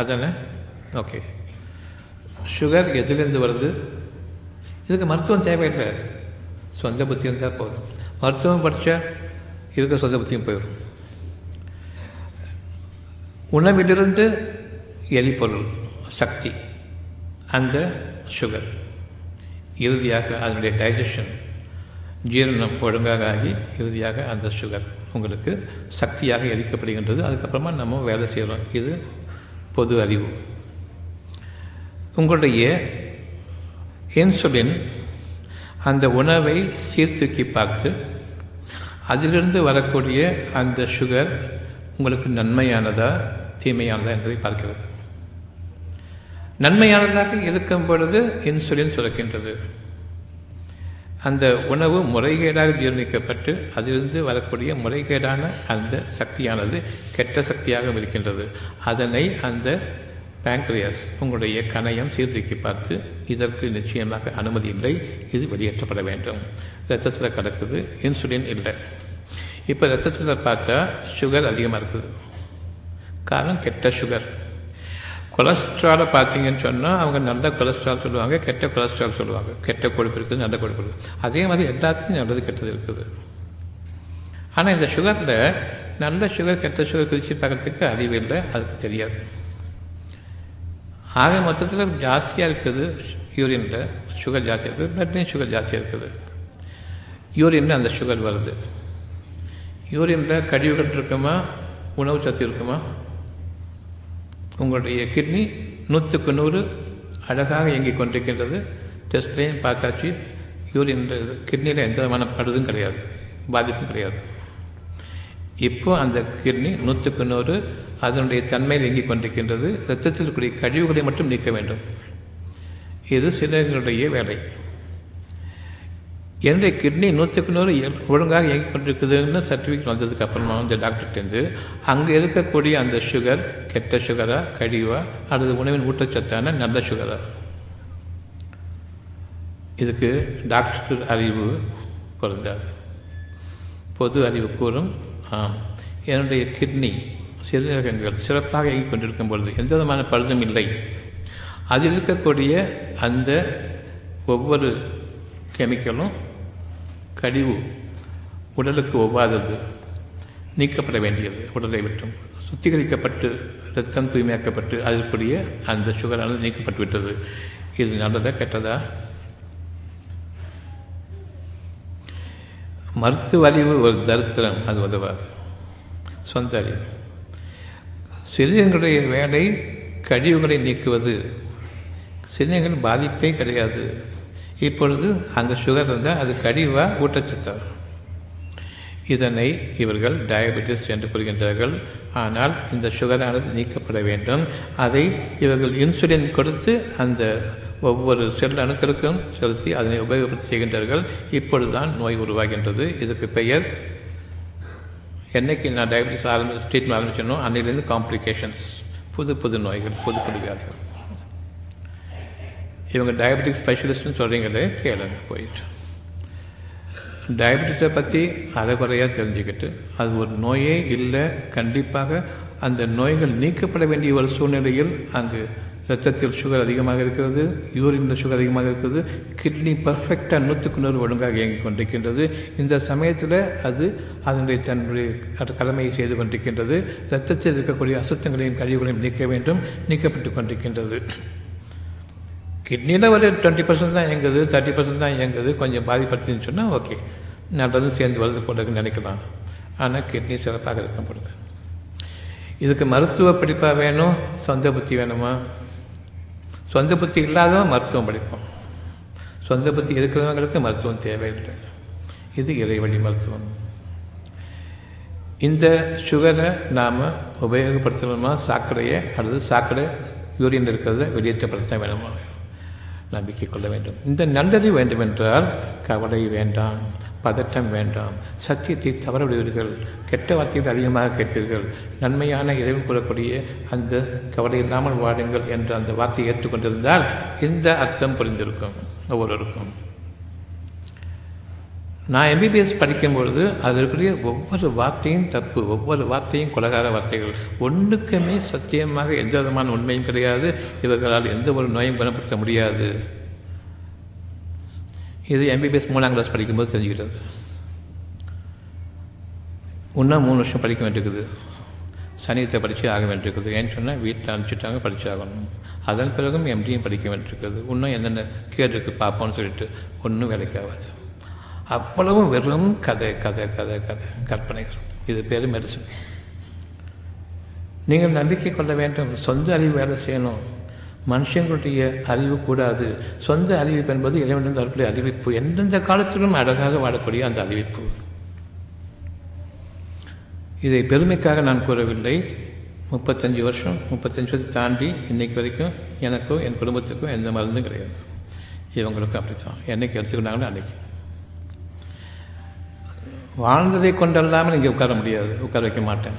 அதானே? ஓகே. சுகர் எதிலிருந்து வருது? இதுக்கு மருத்துவம் தேவையில்லை. சொந்த புத்தி இருந்தால் போதும். மருத்துவம் படித்தா இருக்க சொந்த புத்தியும் போயிடும். உணவிலிருந்து எரிபொருள் சக்தி, அந்த சுகர், இறுதியாக அதனுடைய டைஜஷன் ஜீரணம் ஒழுங்காக ஆகி இறுதியாக அந்த சுகர் உங்களுக்கு சக்தியாக எரிக்கப்படுகின்றது. அதுக்கப்புறமா நம்ம வேலை செய்கிறோம். இது பொது அறிவு. உங்களுடைய இன்சுலின் அந்த உணவை சீர்தூக்கி பார்த்து அதிலிருந்து வரக்கூடிய அந்த சுகர் உங்களுக்கு நன்மையானதா தீமையானதா என்பதை பார்க்கிறது. நன்மையானதாக இருக்கும் பொழுது இன்சுலின் சுரக்கின்றது. அந்த உணவு முறைகேடாக ஜீரணிக்கப்பட்டு அதிலிருந்து வரக்கூடிய முறைகேடான அந்த சக்தியானது கெட்ட சக்தியாக இருக்கின்றது. அதனை அந்த பேங்க்ரியாஸ் உங்களுடைய கணையம் சீர்தூக்கி பார்த்து இதற்கு நிச்சயமாக அனுமதி இல்லை, இது வெளியேற்றப்பட வேண்டும். இரத்தத்தில் கலக்குது, இன்சுலின் இல்லை. இப்போ இரத்தத்தில் பார்த்தா சுகர் அதிகமாக இருக்குது. காரணம் கெட்ட சுகர். கொலஸ்ட்ராலை பார்த்தீங்கன்னு சொன்னால் அவங்க நல்ல கொலஸ்ட்ரால் சொல்லுவாங்க, கெட்ட கொலஸ்ட்ரால் சொல்லுவாங்க. கெட்ட கொழுப்பு இருக்குது, நல்ல கொழுப்பு இருக்குது. அதே மாதிரி எல்லாத்துக்கும் நல்லது கெட்டது இருக்குது. ஆனால் இந்த சுகரில் நல்ல சுகர் கெட்ட சுகர் பிரித்து பார்க்கறதுக்கு அறிவு இல்லை, அதுக்கு தெரியாது. ஆக மொத்தத்தில் ஜாஸ்தியாக இருக்குது யூரினில் சுகர் ஜாஸ்தியாக இருக்குது, பிளட்லேயும் சுகர் ஜாஸ்தியாக இருக்குது. யூரினில் அந்த சுகர் வருது. யூரினில் கழிவுகள் இருக்குமா, உணவு சத்து இருக்குமா? உங்களுடைய கிட்னி 100க்கு 100 அழகாக இயங்கிக் கொண்டிருக்கின்றது. டெஸ்ட்லேயும் பார்த்தாச்சு, யூரினில் கிட்னியில் எந்த விதமான படுதும் கிடையாது, பாதிப்பும் கிடையாது. இப்போது அந்த கிட்னி 100க்கு 100 அதனுடைய தன்மையில் இயங்கிக் கொண்டிருக்கின்றது. இரத்தத்தில் இருக்கக்கூடிய கழிவுகளை மட்டும் நீக்க வேண்டும். இது சிலர்களுடைய வேலை. என்னுடைய கிட்னி 100க்கு 100 ஒழுங்காக இயங்கிக் கொண்டிருக்குதுன்னு சர்டிஃபிகேட் வந்ததுக்கு அப்புறமா வந்து டாக்டர்கிட்டேருந்து அங்கே இருக்கக்கூடிய அந்த சுகர் கெட்ட சுகரா, கழிவா, அல்லது உணவின் ஊட்டச்சத்தான நல்ல சுகரா, இதுக்கு டாக்டர் அறிவு பொருந்தாது. பொது அறிவு கூறும், என்னுடைய கிட்னி சிறுநீரகங்கள் சிறப்பாக இயங்கிக் கொண்டிருக்கும் பொழுது எந்த விதமான பழுதும் இல்லை, அதில் இருக்கக்கூடிய அந்த ஒவ்வொரு கெமிக்கலும் கழிவு உடலுக்கு ஒவ்வாதது நீக்கப்பட வேண்டியது, உடலை விட்டும் சுத்திகரிக்கப்பட்டு இரத்தம் தூய்மையாக்கப்பட்டு அதற்குரிய அந்த சுகரானது நீக்கப்பட்டு விட்டது. இது நல்லதா கெட்டதா? மருத்துவ அறிவு ஒரு தரித்திரம், அது உதவாது. சொந்த அறிவு. சிறுநீரகங்களுடைய வேலை கழிவுகளை நீக்குவது, சிறுநீரகங்கள் பாதிப்பே கிடையாது. இப்பொழுது அங்கே சுகர் இருந்தால் அது கழிவாக ஊட்டச்சத்தார். இதனை இவர்கள் டயபெட்டிஸ் என்று கூறுகின்றார்கள். ஆனால் இந்த சுகரானது நீக்கப்பட வேண்டும். அதை இவர்கள் இன்சுலின் கொடுத்து அந்த ஒவ்வொரு செல் அணுக்களுக்கும் செலுத்தி அதனை உபயோகப்படுத்தி செய்கின்றார்கள். இப்பொழுதுதான் நோய் உருவாகின்றது. இதுக்கு பெயர், என்றைக்கு நான் டயபெட்டிஸ் ட்ரீட்மெண்ட் ஆரம்பிச்சேனோ அன்னையிலேருந்து காம்ப்ளிகேஷன்ஸ், புது புது நோய்கள், புது புது வியாதிகள். இவங்க டயபெட்டிக் ஸ்பெஷலிஸ்ட்னு சொல்கிறீங்களே, கேளுங்க போயிட்டு. டயபெட்டிஸை பற்றி அரைகுறையாக தெரிஞ்சுக்கிட்டு அது ஒரு நோயே இல்லை, கண்டிப்பாக அந்த நோய்கள் நீக்கப்பட வேண்டிய ஒரு சூழ்நிலையில் அங்கு இரத்தத்தில் சுகர் அதிகமாக இருக்கிறது, யூரினில் சுகர் அதிகமாக இருக்குது, கிட்னி பர்ஃபெக்டாக 100க்கு 100 ஒழுங்காக இயங்கிக் கொண்டிருக்கின்றது. இந்த சமயத்தில் அது அதனுடைய தன்னுடைய கடமையை செய்து கொண்டிருக்கின்றது. இரத்தத்தில் இருக்கக்கூடிய அசுத்தங்களையும் கழிவுகளையும் நீக்க வேண்டும், நீக்கப்பட்டு கொண்டிருக்கின்றது. கிட்னியில் ஒரு 20% தான் இயங்குது, 30% தான் இயங்குது, கொஞ்சம் பாதிப்படுத்துன்னு சொன்னால் ஓகே, நல்லதும் சேர்ந்து வருது போட்டுன்னு நினைக்கலாம். ஆனால் கிட்னி சிறப்பாக இருக்கப்படுது. இதுக்கு மருத்துவ படிப்பாக வேணும், சொந்த புத்தி வேணுமா? சொந்த புத்தி இல்லாதவன் மருத்துவம் படிப்போம். சொந்த புத்தி இருக்கிறவங்களுக்கு மருத்துவம் தேவையில்லை. இது இறைவழி மருத்துவம். இந்த சுகரை நாம் உபயோகப்படுத்தணுமா? சாக்கடையை அல்லது சாக்கடை யூரின் இருக்கிறத வெளியேற்றப்படுத்த வேணுமா? நம்பிக்கை கொள்ள வேண்டும். இந்த நல்லது வேண்டுமென்றால் கவலை வேண்டாம், பதட்டம் வேண்டாம். சத்தியத்தை தவற விடுவீர்கள், கெட்ட வார்த்தைகள் அதிகமாக கேட்பீர்கள். நன்மையான இறைவன் கூறக்கூடிய அந்த கவலை இல்லாமல் வாடுங்கள் என்ற அந்த வார்த்தையை ஏற்றுக்கொண்டிருந்தால் இந்த அர்த்தம் புரிந்திருக்கும் ஒவ்வொருவருக்கும். நான் எம்பிபிஎஸ் படிக்கும்பொழுது அதில் இருக்கக்கூடிய ஒவ்வொரு வார்த்தையும் தப்பு, ஒவ்வொரு வார்த்தையும் கொலகார வார்த்தைகள். ஒன்றுக்குமே சத்தியமாக எந்த விதமான உண்மையும் கிடையாது. இவர்களால் எந்த ஒரு நோயும் குணப்படுத்த முடியாது. இது எம்பிபிஎஸ் 3ஆம் கிளாஸ் படிக்கும்போது தெரிஞ்சுக்கிட்டது. இன்னும் 3 வருஷம் படிக்க வேண்டியிருக்குது, சனியத்தை படித்து ஆக வேண்டியிருக்குது. ஏன்னு சொன்னால் வீட்டில் அனுப்பிச்சிட்டாங்க, படித்தாகணும். அதன் பிறகும் எம்டியும் படிக்க வேண்டியிருக்குது. இன்னும் என்னென்ன கேடு இருக்குது பார்ப்போம்னு சொல்லிட்டு ஒன்றும் வேலைக்காகாது. அவ்வளவும் வெறும் கதை கதை கதை கதை கற்பனைகள். இது பேர் மெடிசன். நீங்கள் நம்பிக்கை கொள்ள வேண்டும், சொந்த அறிவு வேலை செய்யணும், மனுஷங்களுடைய அறிவு கூடாது. சொந்த அறிவிப்பு என்பது இறைவனின் தரக்கூடிய அறிவிப்பு, எந்தெந்த காலத்திலும் அழகாக வாழக்கூடிய அந்த அறிவிப்பு. இதை பெருமைக்காக நான் கூறவில்லை. 35 வருஷத்தை தாண்டி இன்றைக்கு வரைக்கும் எனக்கும் என் குடும்பத்துக்கும் எந்த மருந்தும் கிடையாது. இவங்களுக்கும் அப்படித்தான். என்னைக்கு எடுத்துக்கிட்டாங்களோ அன்றைக்கி. வாழ்ந்ததை கொண்டல்லாமல் இங்கே உட்கார முடியாது, உட்கார வைக்க மாட்டேன்.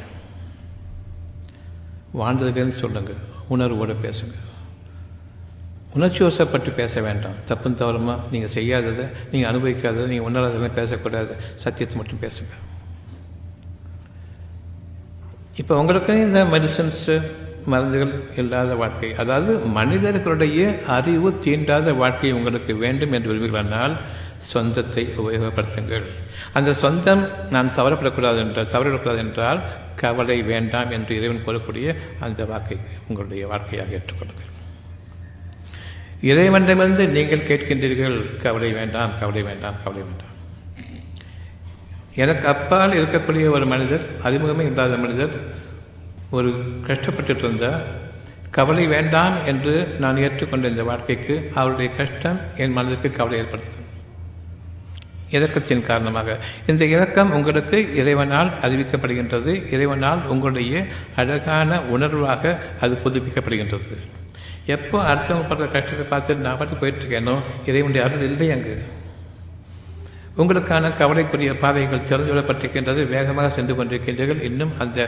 வாழ்ந்ததுலேருந்து சொல்லுங்கள், உணர்வோடு பேசுங்கள். உணர்ச்சி வசப்பட்டு பேச வேண்டாம். தப்பும் தவறுமாக நீங்கள் செய்யாததை, நீங்கள் அனுபவிக்காததை, நீங்கள் உணராததெல்லாம் பேசக்கூடாது. சத்தியத்தை மட்டும் பேசுங்க. இப்போ உங்களுக்கு இந்த மெடிசன்ஸு மருந்துகள் இல்லாத வாழ்க்கை, அதாவது மனிதர்களுடைய அறிவு தீண்டாத வாழ்க்கை உங்களுக்கு வேண்டும் என்று விரும்புகிறானால் சொந்தத்தை உபயோகப்படுத்துங்கள். அந்த சொந்தம் நான் தவறப்படக்கூடாது என்றால் கவலை வேண்டாம் என்று இறைவன் கூறக்கூடிய அந்த வாக்கை உங்களுடைய வாழ்க்கையாக ஏற்றுக்கொள்ளுங்கள். இறைவனிடமிருந்து நீங்கள் கேட்கின்றீர்கள், கவலை வேண்டாம், கவலை வேண்டாம், கவலை வேண்டாம். எனக்கு அப்பால் இருக்கக்கூடிய ஒரு மனிதர், அறிமுகமே இல்லாத மனிதர், ஒரு கஷ்டப்பட்டு இருந்தால் கவலை வேண்டாம் என்று நான் ஏற்றுக்கொண்ட இந்த வாழ்க்கைக்கு அவருடைய கஷ்டம் என் மனதிற்கு கவலை ஏற்படுத்தும். இரக்கத்தின் காரணமாக இந்த இரக்கம் உங்களுக்கு இறைவனால் அறிவிக்கப்படுகின்றது. இறைவனால் உங்களுடைய அழகான உணர்வாக அது புதுப்பிக்கப்படுகின்றது. எப்போ அடுத்தவங்க படுற கஷ்டத்தை பார்த்துட்டு நான் பார்த்து போயிட்டுருக்கேனோ, இறைவனுடைய அருள் இல்லை அங்கு. உங்களுக்கான கவலைக்குரிய பாதைகள் திறந்து விடப்பட்டிருக்கின்றது. வேகமாக சென்று கொண்டிருக்கின்றீர்கள். இன்னும் அந்த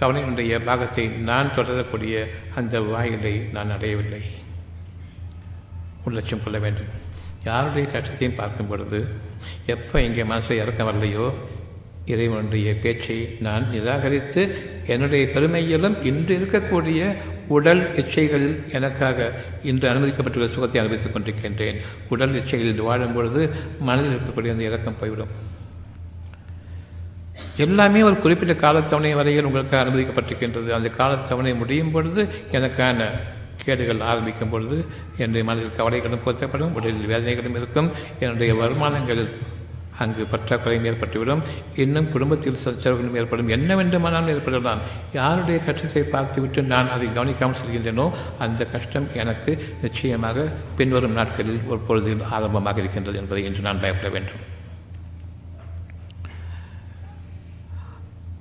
கவலையினுடைய பாகத்தை நான் தொடரக்கூடிய அந்த வாயிலை நான் அடையவில்லை. உள்ளட்சம் கொள்ள வேண்டும். யாருடைய கஷ்டத்தையும் பார்க்கும் பொழுது எப்போ இங்கே மனசில் இறக்கம் வரலையோ, இறைவனுடைய பேச்சை நான் நிராகரித்து என்னுடைய பெருமையிலும் இன்று இருக்கக்கூடிய உடல் இச்சைகளில் எனக்காக இன்று அனுமதிக்கப்பட்டுள்ள சுகத்தை அனுபவித்துக் கொண்டிருக்கின்றேன். உடல் இச்சைகளில் வாழும் பொழுது மனதில் இருக்கக்கூடிய அந்த இறக்கம் போய்விடும். எல்லாமே ஒரு குறிப்பிட்ட காலத்தவணை வரையில் உங்களுக்கு அனுமதிக்கப்பட்டிருக்கின்றது. அந்த காலத்தவணை முடியும் பொழுது எனக்கான கேடுகள் ஆரம்பிக்கும் பொழுது என்னுடைய மனதில் கவலைகளும் போற்றப்படும், உடலில் வேதனைகளும் இருக்கும், என்னுடைய வருமானங்களில் அங்கு பற்றாக்குறையும் ஏற்பட்டுவிடும், இன்னும் குடும்பத்தில் சச்சரவுகளும் ஏற்படும், என்னவென்றுமானாலும் ஏற்படலாம். யாருடைய கஷ்டத்தை பார்த்துவிட்டு நான் அதை கவனிக்காமல் செல்கின்றேனோ அந்த கஷ்டம் எனக்கு நிச்சயமாக பின்வரும் நாட்களில் ஒரு பொழுதில் ஆரம்பமாக இருக்கின்றது என்பதை இன்று நான் பயப்பட வேண்டும்.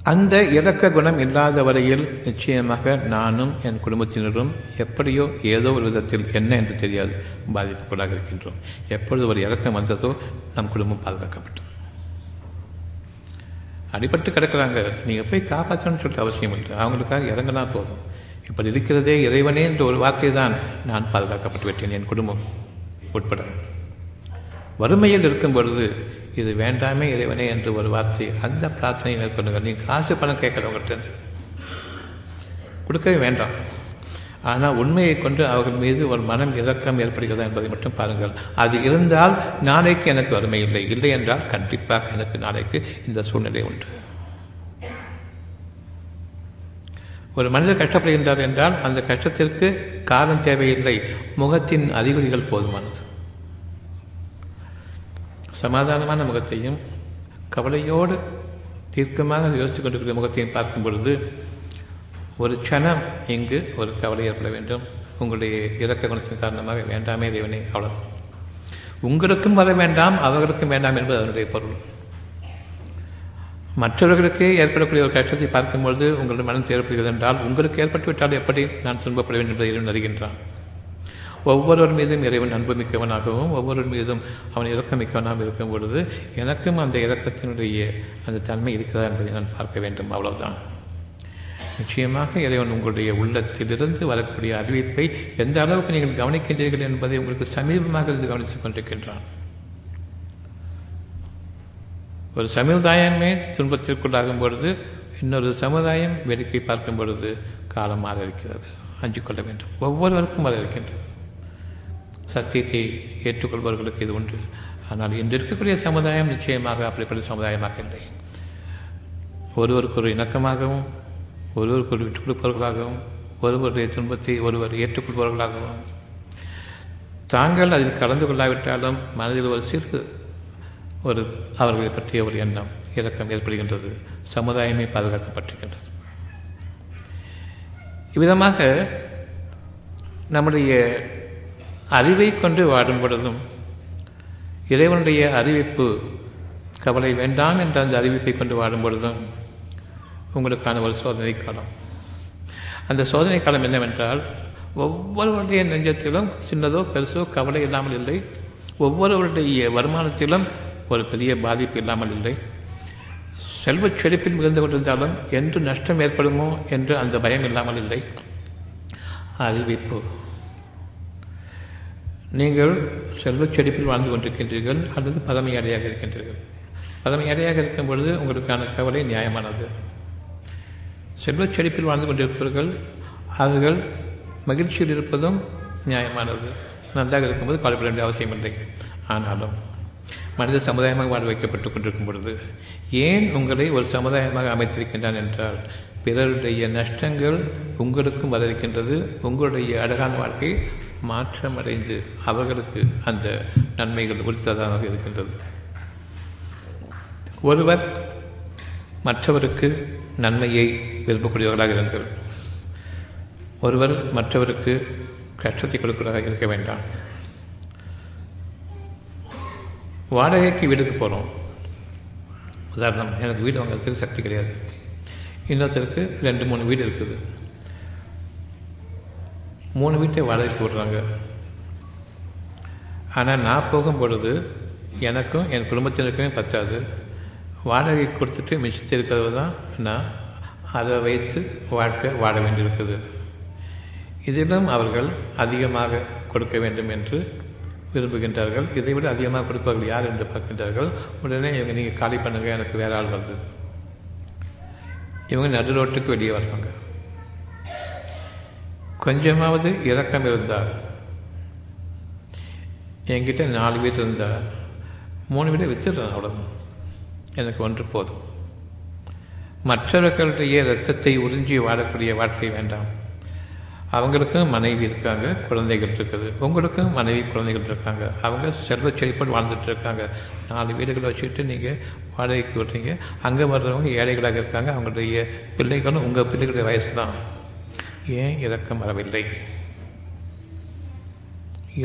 அந்த இறக்க குணம் இல்லாத வரையில் நிச்சயமாக நானும் என் குடும்பத்தினரும் எப்படியோ ஏதோ ஒரு விதத்தில் என்ன என்று தெரியாது பாதிப்புக்குள்ளாக இருக்கின்றோம். எப்பொழுது ஒரு இறக்கம் வந்ததோ நம் குடும்பம் பாதுகாக்கப்பட்டது. அடிபட்டு கிடக்கிறாங்க, நீங்கள் போய் காப்பாற்றணும்னு சொல்லிட்டு அவசியம் இல்லை. அவங்களுக்காக இறங்கினா போதும். இப்படி இருக்கிறதே இறைவனே என்ற ஒரு வார்த்தை தான் நான் பாதுகாக்கப்பட்டு விட்டேன், என் குடும்பம் உட்பட. வறுமையில் இருக்கும் பொழுது இது வேண்டாமே இறைவனே என்று ஒரு வார்த்தை, அந்த பிரார்த்தனையை மேற்கொள்ளுங்கள். நீங்கள் காசு பணம் கேட்கறவங்கள்டேருந்து கொடுக்கவே வேண்டாம். ஆனால் உண்மையை கொண்டு அவர்கள் மீது ஒரு மனம் இரக்கம் ஏற்படுகிறதா என்பதை மட்டும் பாருங்கள். அது இருந்தால் நாளைக்கு எனக்கு வறுமை இல்லை, இல்லை என்றால் கண்டிப்பாக எனக்கு நாளைக்கு இந்த சூழ்நிலை உண்டு. ஒரு மனிதர் கஷ்டப்படுகின்றார் என்றால் அந்த கஷ்டத்திற்கு காரணம் தேவையில்லை, முகத்தின் அறிகுறிகள் போதுமானது. சமாதானமான முகத்தையும் கவலையோடு தீர்க்கமாக யோசித்துக் கொண்டிருக்கிற முகத்தையும் பார்க்கும் பொழுது ஒரு க்ஷணம் இங்கு ஒரு கவலை ஏற்பட வேண்டும். உங்களுடைய இரக்க குணத்தின் காரணமாக வேண்டாமே தேவனே, அவ்வளவுதான். உங்களுக்கும் வர வேண்டாம், அவர்களுக்கும் வேண்டாம் என்பது அதனுடைய பொருள். மற்றவர்களுக்கே ஏற்படக்கூடிய ஒரு கஷ்டத்தை பார்க்கும்பொழுது உங்களுடைய மனசு ஏற்படுகிறது என்றால் உங்களுக்கு ஏற்பட்டுவிட்டால் எப்படி நான் துன்பப்பட வேண்டும் என்பதை இறைவன் அறிகின்றான். ஒவ்வொருவர் மீதும் இறைவன் அன்பு மிக்கவனாகவும் ஒவ்வொருவர் மீதும் அவன் இரக்கமிக்கவனாகவும் இருக்கும் பொழுது எனக்கும் அந்த இரக்கத்தினுடைய அந்த தன்மை இருக்கிறதா என்பதை நான் பார்க்க வேண்டும், அவ்வளவுதான். நிச்சயமாக இறைவன் உங்களுடைய உள்ளத்திலிருந்து வரக்கூடிய அறிவிப்பை எந்த அளவுக்கு நீங்கள் கவனிக்கின்றீர்கள் என்பதை உங்களுக்கு சமீபமாக இருந்து கவனித்துக் கொண்டிருக்கின்றான். ஒரு சமுதாயமே துன்பத்திற்குள்ளாகும் பொழுது இன்னொரு சமுதாயம் வேடிக்கை பார்க்கும் பொழுது காலம் மாற இருக்கிறது. அஞ்சிக்கொள்ள வேண்டும். ஒவ்வொருவருக்கும் மாற இருக்கின்றது. சத்தியத்தை ஏற்றுக்கொள்பவர்களுக்கு இது ஒன்று, ஆனால் இன்று இருக்கக்கூடிய சமுதாயம் நிச்சயமாக அப்படிப்பட்ட சமுதாயமாக இல்லை. ஒருவருக்கு ஒரு இணக்கமாகவும், ஒருவருக்கு ஒரு விட்டுக் கொடுப்பவர்களாகவும், ஒருவருடைய துன்பத்தை ஒருவர் ஏற்றுக்கொள்பவர்களாகவும், தாங்கள் அதில் கலந்து கொள்ளாவிட்டாலும் மனதில் ஒரு சிறு ஒரு அவர்களை பற்றிய ஒரு எண்ணம் இரக்கம் ஏற்படுகின்றது. சமுதாயமே பாதுகாக்கப்பட்டிருக்கின்றது. இவ்விதமாக நம்முடைய அறிவை கொண்டு வாடும் பொழுதும் இறைவனுடைய அறிவிப்பு கவலை வேண்டாம் என்ற அந்த அறிவிப்பை கொண்டு வாடும் பொழுதும் உங்களுக்கான ஒரு சோதனை காலம். அந்த சோதனை காலம் என்னவென்றால், ஒவ்வொருவருடைய நெஞ்சத்திலும் சின்னதோ பெருசோ கவலை இல்லாமல் இல்லை, ஒவ்வொருவருடைய வருமானத்திலும் ஒரு பெரிய பாதிப்பு இல்லாமல் இல்லை, செல்வச் செழிப்பில் மிகுந்து கொண்டிருந்தாலும் என்று நஷ்டம் ஏற்படுமோ என்று அந்த பயம் இல்லாமல் இல்லை. அறிவிப்பு, நீங்கள் செல்வச் செழிப்பில் வாழ்ந்து கொண்டிருக்கின்றீர்கள் அல்லது பழமையாளியாக இருக்கின்றீர்கள். பழமையாளியாக இருக்கும் பொழுது உங்களுக்கான கவலை நியாயமானது. செல்வச் செழிப்பில் வாழ்ந்து கொண்டிருப்பவர்கள் அவர்கள் மகிழ்ச்சியில் இருப்பதும் நியாயமானது. நன்றாக இருக்கும்போது கவலைப்பட வேண்டிய அவசியம் இல்லை. ஆனாலும் மனித சமுதாயமாக வாழ வைக்கப்பட்டு கொண்டிருக்கும் பொழுது ஏன் உங்களை ஒரு சமுதாயமாக அமைத்திருக்கின்றான் என்றால், பிறருடைய நஷ்டங்கள் உங்களுக்கும் வர இருக்கின்றது. உங்களுடைய அழகான வாழ்க்கை மாற்றமடைந்து அவர்களுக்கு அந்த நன்மைகள் உரித்ததாக இருக்கின்றது. ஒருவர் மற்றவருக்கு நன்மையை விரும்பக்கூடியவர்களாக இருங்கள். ஒருவர் மற்றவருக்கு கஷ்டத்தை கொடுப்பதாக இருக்க வேண்டாம். வாடகைக்கு வீடுக்கு போகிறோம். உதாரணம், எனக்கு வீடு வாங்குறதுக்கு சக்தி கிடையாது. இன்னொருத்தருக்கு 2-3 வீடு இருக்குது. 3 வீட்டை வாடகைக்கு விடுறாங்க. ஆனால் நான் போகும் பொழுது எனக்கும் என் குடும்பத்தினருக்குமே பத்தாது. வாடகை கொடுத்துட்டு மிச்சத்தை இருக்கிறது தான் நான் அதை வைத்து வாழ்க்கை வாட வேண்டியிருக்குது. இதிலும் அவர்கள் அதிகமாக கொடுக்க வேண்டும் என்று விரும்புகின்றார்கள். இதைவிட அதிகமாக கொடுப்பவர்கள் யார் என்று பார்க்கின்றார்கள். உடனே இவங்க, நீங்கள் காலி பண்ணுங்கள், எனக்கு வேறு ஆள் வருது. இவங்க நடு ரோட்டுக்கு வெளியே வர்றாங்க. கொஞ்சமாவது இரக்கம் இருந்தால், என்கிட்ட 4 வீடு இருந்தால் 3 வீட்டை வித்துடுறேன், அவ்வளோதான், எனக்கு ஒன்று போதும். மற்றவர்களுடைய இரத்தத்தை உறிஞ்சி வாழக்கூடிய வாழ்க்கை வேண்டாம். அவங்களுக்கும் மனைவி இருக்காங்க, குழந்தைகள் இருக்குது. உங்களுக்கும் மனைவி குழந்தைகள் இருக்காங்க. அவங்க செல்வ செழிப்போடு வாழ்ந்துட்டு இருக்காங்க. 4 வீடுகளை வச்சுக்கிட்டு நீங்கள் வாடகைக்கு விட்றீங்க. அங்கே வர்றவங்க ஏழைகளாக இருக்காங்க. அவங்களுடைய பிள்ளைகளும் உங்கள் பிள்ளைகளுடைய வயசு தான். ஏன் இரக்கம் வரவில்லை?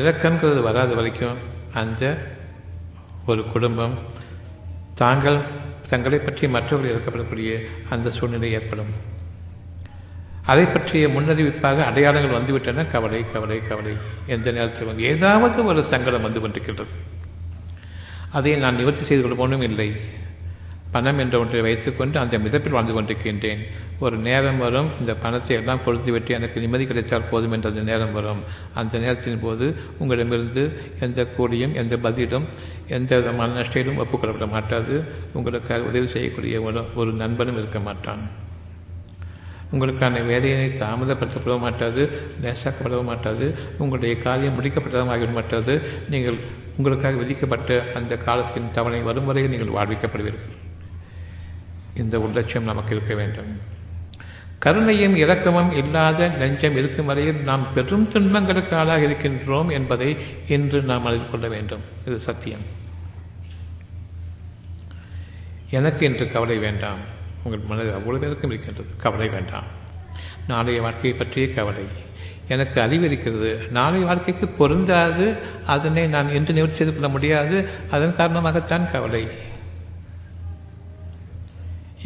இரக்கங்கிறது வராத வரைக்கும் அந்த ஒரு குடும்பம் தாங்கள் தங்களை பற்றி மற்றவர்கள் இறக்கப்படக்கூடிய அந்த சூழ்நிலை ஏற்படும். அதை பற்றிய முன்னறிவிப்பாக அடையாளங்கள் வந்துவிட்டன. கவலை, கவலை, கவலை. எந்த நேரத்தில் ஏதாவது ஒரு சங்கடம் வந்து கொண்டிருக்கின்றது. அதை நான் நிவர்த்தி செய்து கொள்வோனும் இல்லை. பணம் என்ற ஒன்றை வைத்துக்கொண்டு அந்த மிதப்பில் வாழ்ந்து கொண்டிருக்கின்றேன். ஒரு நேரம் வரும், இந்த பணத்தை எல்லாம் கொடுத்து விட்டு எனக்கு நிம்மதி கிடைத்தால் போதும் என்ற அந்த நேரம் வரும். அந்த நேரத்தின் போது உங்களிடமிருந்து எந்த கூலியும், எந்த பதிலும், எந்த விதமான நஷ்டையிலும் ஒப்புக்கொள்ளப்பட மாட்டாது. உங்களுக்கு உதவி செய்யக்கூடிய ஒரு நண்பனும் இருக்க மாட்டான். உங்களுக்கான வேலையை தாமதப்படுத்தப்பட மாட்டாது, லேசாக்கப்படவ மாட்டாது. உங்களுடைய காரியம் முடிக்கப்பட்டதாகிவிட மாட்டாது. நீங்கள் உங்களுக்காக விதிக்கப்பட்ட அந்த காலத்தின் தவணை வரும் வரையில் நீங்கள் வாழ்விக்கப்படுவீர்கள். இந்த உள்ளட்சியம் நமக்கு இருக்க வேண்டும். கருணையும் இரக்கமும் இல்லாத நெஞ்சம் இருக்கும் வரையில் நாம் பெரும் துன்பங்களுக்கு ஆளாக இருக்கின்றோம் என்பதை இன்று நாம் அறிந்து கொள்ள வேண்டும். இது சத்தியம். எனக்கு இன்று கவலை வேண்டாம். உங்கள் மனதில் அவ்வளோ பேருக்கும் இருக்கின்றது. கவலை வேண்டாம். நாளைய வாழ்க்கையை பற்றிய கவலை. எனக்கு அறிவு இருக்கிறது, நாளைய வாழ்க்கைக்கு பொருந்தாது, அதனை நான் இன்று நிவர்த்தி செய்து கொள்ள முடியாது, அதன் காரணமாகத்தான் கவலை.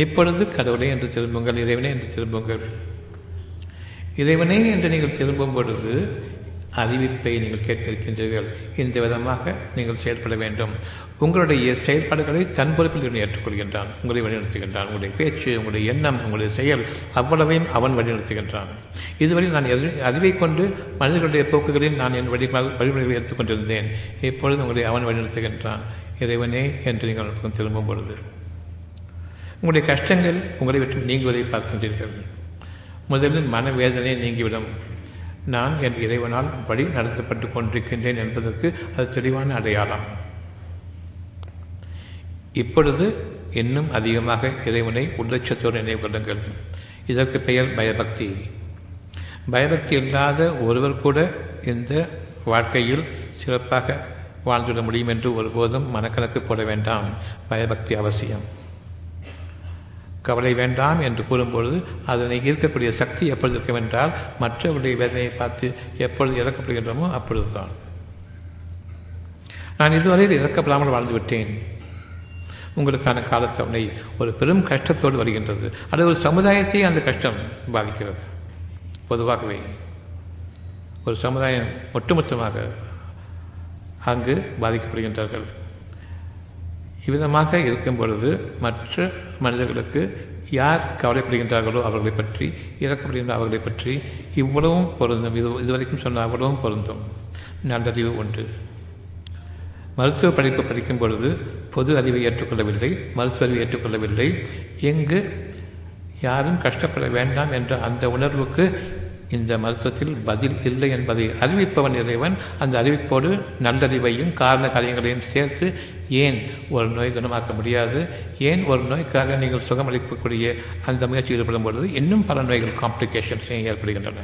இப்பொழுது கடவுளை என்று திரும்புங்கள், இறைவனை என்று திரும்புங்கள். இறைவனை என்று நீங்கள் திரும்பும் பொழுது அறிவிப்பை நீங்கள் கேட்க இருக்கின்றீர்கள். இந்த விதமாக நீங்கள் செயல்பட வேண்டும். உங்களுடைய செயல்பாடுகளை தன் பொறுப்பில் ஏற்றுக்கொள்கின்றான், உங்களை வழிநடத்துகின்றான். உங்களுடைய பேச்சு, உங்களுடைய எண்ணம், உங்களுடைய செயல் அவ்வளவையும் அவன் வழிநடத்துகின்றான். இதுவரை நான் அறிவை கொண்டு மனிதர்களுடைய போக்குகளில் நான் என் வழிமுறைகளை எடுத்துக்கொண்டிருந்தேன். இப்பொழுது உங்களை அவன் வழிநடத்துகின்றான். இறைவனே என்று நீங்கள் அவனுக்கு திரும்பும் பொழுது உங்களுடைய கஷ்டங்கள் உங்களை விட்டு நீங்குவதை பார்க்கின்றீர்கள். முதலில் மனவேதனை நீங்கிவிடும். நான் என் இறைவனால் வழி நடத்தப்பட்டு கொண்டிருக்கின்றேன் என்பதற்கு அது தெளிவான அடையாளம். இப்பொழுது இன்னும் அதிகமாக இறைவனை உள்ளட்சத்தோடு நினைவு கொள்ளுங்கள். இதற்கு பெயர் பயபக்தி. பயபக்தி இல்லாத ஒருவர் கூட இந்த வாழ்க்கையில் சிறப்பாக வாழ்ந்துவிட முடியும் என்று ஒருபோதும் மனக்கணக்கு போட வேண்டாம். பயபக்தி அவசியம். கவலை வேண்டாம் என்று கூறும்பொழுது அதனை ஈர்க்கக்கூடிய சக்தி எப்பொழுது இருக்கவென்றால் மற்றவருடைய வேதனையை பார்த்து எப்பொழுது இறக்கப்படுகின்றோமோ அப்பொழுது தான். நான் இதுவரையில் இறக்கப்படாமல் வாழ்ந்துவிட்டேன். உங்களுக்கான காலத்தவணை ஒரு பெரும் கஷ்டத்தோடு வருகின்றது. அது ஒரு சமுதாயத்தை அந்த கஷ்டம் பாதிக்கிறது. பொதுவாகவே ஒரு சமுதாயம் ஒட்டுமொத்தமாக அங்கு பாதிக்கப்படுகின்றார்கள். இவ்விதமாக இருக்கும் பொழுது மற்ற மனிதர்களுக்கு யார் கவலைப்படுகின்றார்களோ அவர்களை பற்றி, இறக்கப்படுகின்ற அவர்களை பற்றி இவ்வளவும் பொருந்தும். இதுவரைக்கும் சொன்ன அவ்வளவும் பொருந்தும். நல்லறிவு ஒன்று. மருத்துவ படிப்பு படிக்கும் பொழுது பொது அறிவை ஏற்றுக்கொள்ளவில்லை, மருத்துவ அறிவை ஏற்றுக்கொள்ளவில்லை. எங்கு யாரும் கஷ்டப்பட வேண்டாம் என்ற அந்த உணர்வுக்கு இந்த மருத்துவத்தில் பதில் இல்லை என்பதை அறிவிப்பவன் இறைவன். அந்த அறிவிப்போடு நல்லறிவையும் காரண காரியங்களையும் சேர்த்து ஏன் ஒரு நோய் குணமாக்க முடியாது, ஏன் ஒரு நோய்க்காக நீங்கள் சுகமளிக்கக்கூடிய அந்த முயற்சி ஈடுபடும் பொழுது இன்னும் பல நோய்கள் காம்ப்ளிகேஷன்ஸையும் ஏற்படுகின்றன.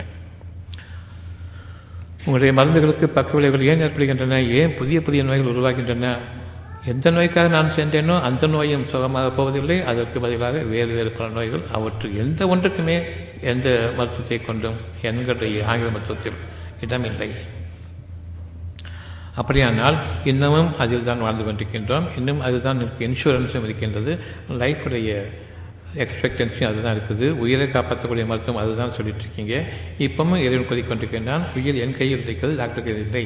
உங்களுடைய மருந்துகளுக்கு பக்க விளைவுகள் ஏன் ஏற்படுகின்றன, ஏன் புதிய புதிய நோய்கள் உருவாகின்றன. எந்த நோய்க்காக நான் சென்றேனோ அந்த நோயும் சுகமாக போவதில்லை. அதற்கு பதிலாக வேறு வேறு பல நோய்கள். அவற்று எந்த ஒன்றுக்குமே எந்த மருத்துவத்தை கொண்டும் என்கிடைய ஆங்கில மருத்துவத்தில் இடமில்லை. அப்படியானால் இன்னமும் அதில் தான் வாழ்ந்து கொண்டிருக்கின்றோம். இன்னும் அதுதான் எனக்கு இன்சூரன்ஸும் இருக்கின்றது, லைஃபுடைய எக்ஸ்பெக்டன்சியும் அதுதான் இருக்குது, உயிரை காப்பாற்றக்கூடிய மருத்துவம் அதுதான் சொல்லிட்டு இருக்கீங்க. இப்பவும் இறைவன் கொதிக்கொண்டிருக்கின்றான். உயிர் என் கையில் இருக்கிறது, டாக்டர் கையில் இல்லை.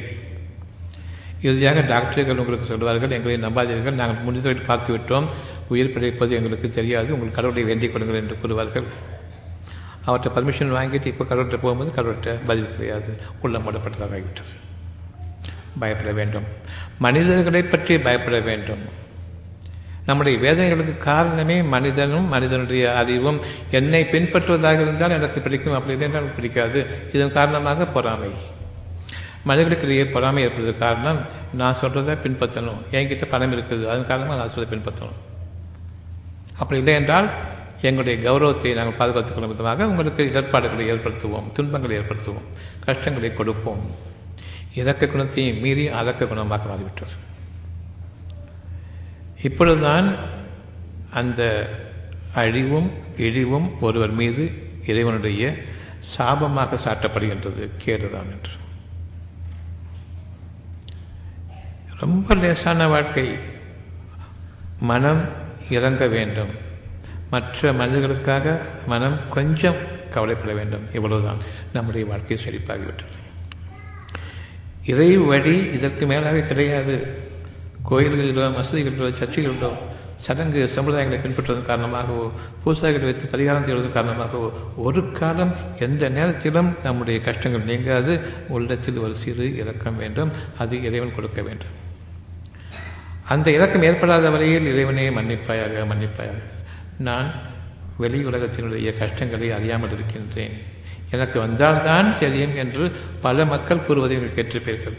இறுதியாக டாக்டர்கள் உங்களுக்கு சொல்வார்கள், எங்களை நம்பாதீர்கள், நாங்கள் முடிந்தவரை பார்த்து விட்டோம், உயிர் பிழைப்பது எங்களுக்கு தெரியாது, உங்கள் கடவுளை வேண்டிக் கொடுங்கள் என்று கூறுவார்கள். அவற்றை பர்மிஷன் வாங்கிட்டு இப்போ கடவுள்கிட்ட போகும்போது கடவுள்கிட்ட பதில் கிடையாது, உள்ள மூடப்பட்டதாகிவிட்டது. பயப்பட வேண்டும், மனிதர்களை பற்றி பயப்பட வேண்டும். நம்முடைய வேதனைகளுக்கு காரணமே மனிதனும் மனிதனுடைய அறிவும். என்னை பின்பற்றுவதாக இருந்தால் எனக்கு பிடிக்கும், அப்படி இல்லைன்னா எனக்கு பிடிக்காது. இதன் காரணமாக பொறாமை. மனிதர்களுக்கு இடையே பொறாமை ஏற்படுவதற்கு காரணம் நான் சொல்கிறத பின்பற்றணும், என்கிட்ட பணம் இருக்குது, அதன் காரணமாக நான் சொல்கிறத பின்பற்றணும். அப்படி இல்லை என்றால் எங்களுடைய கௌரவத்தை நாங்கள் பாதுகாத்துக் கொள்ளும் விதமாக உங்களுக்கு இடர்பாடுகளை ஏற்படுத்துவோம், துன்பங்களை ஏற்படுத்துவோம், கஷ்டங்களை கொடுப்போம். இறக்க குணத்தையும் மீறி அறக்க குணமாக மாறிவிட்டது. இப்பொழுதுதான் அந்த அழிவும் இழிவும் ஒருவர் மீது இறைவனுடைய சாபமாக சாட்டப்படுகின்றது, கேடுதான் என்று. ரொம்ப லேசான வாழ்க்கை. மனம் இறங்க வேண்டும், மற்ற மனிதர்களுக்காக மனம் கொஞ்சம் கவலைப்பட வேண்டும். இவ்வளவுதான் நம்முடைய வாழ்க்கை செழிப்பாகிவிட்டது. இறை வழி இதற்கு மேலாக கிடையாது. கோயில்களிலோ மசூதிகளிலோ சர்ச்சைகளிலோ சடங்கு சம்பிரதாயங்களை பின்பற்றுவதன் காரணமாகவோ பூசாரிகளை வைத்து பரிகாரம் செய்வதன் காரணமாகவோ ஒரு காலம் எந்த நேரத்திலும் நம்முடைய கஷ்டங்கள் நீங்காது. உள்ளத்தில் ஒரு சிறு இரக்கம் வேண்டும், அது இறைவன் கொடுக்க வேண்டும். அந்த இரக்கம் ஏற்படாத வரையில் இறைவனே மன்னிப்பாயாக, மன்னிப்பாயாக, நான் வெளி உலகத்தினுடைய கஷ்டங்களை அறியாமல் இருக்கின்றேன், எனக்கு வந்தால்தான் தெரியும் என்று பல மக்கள் கூறுவதை நீங்கள் கேட்டிருப்பீர்கள்.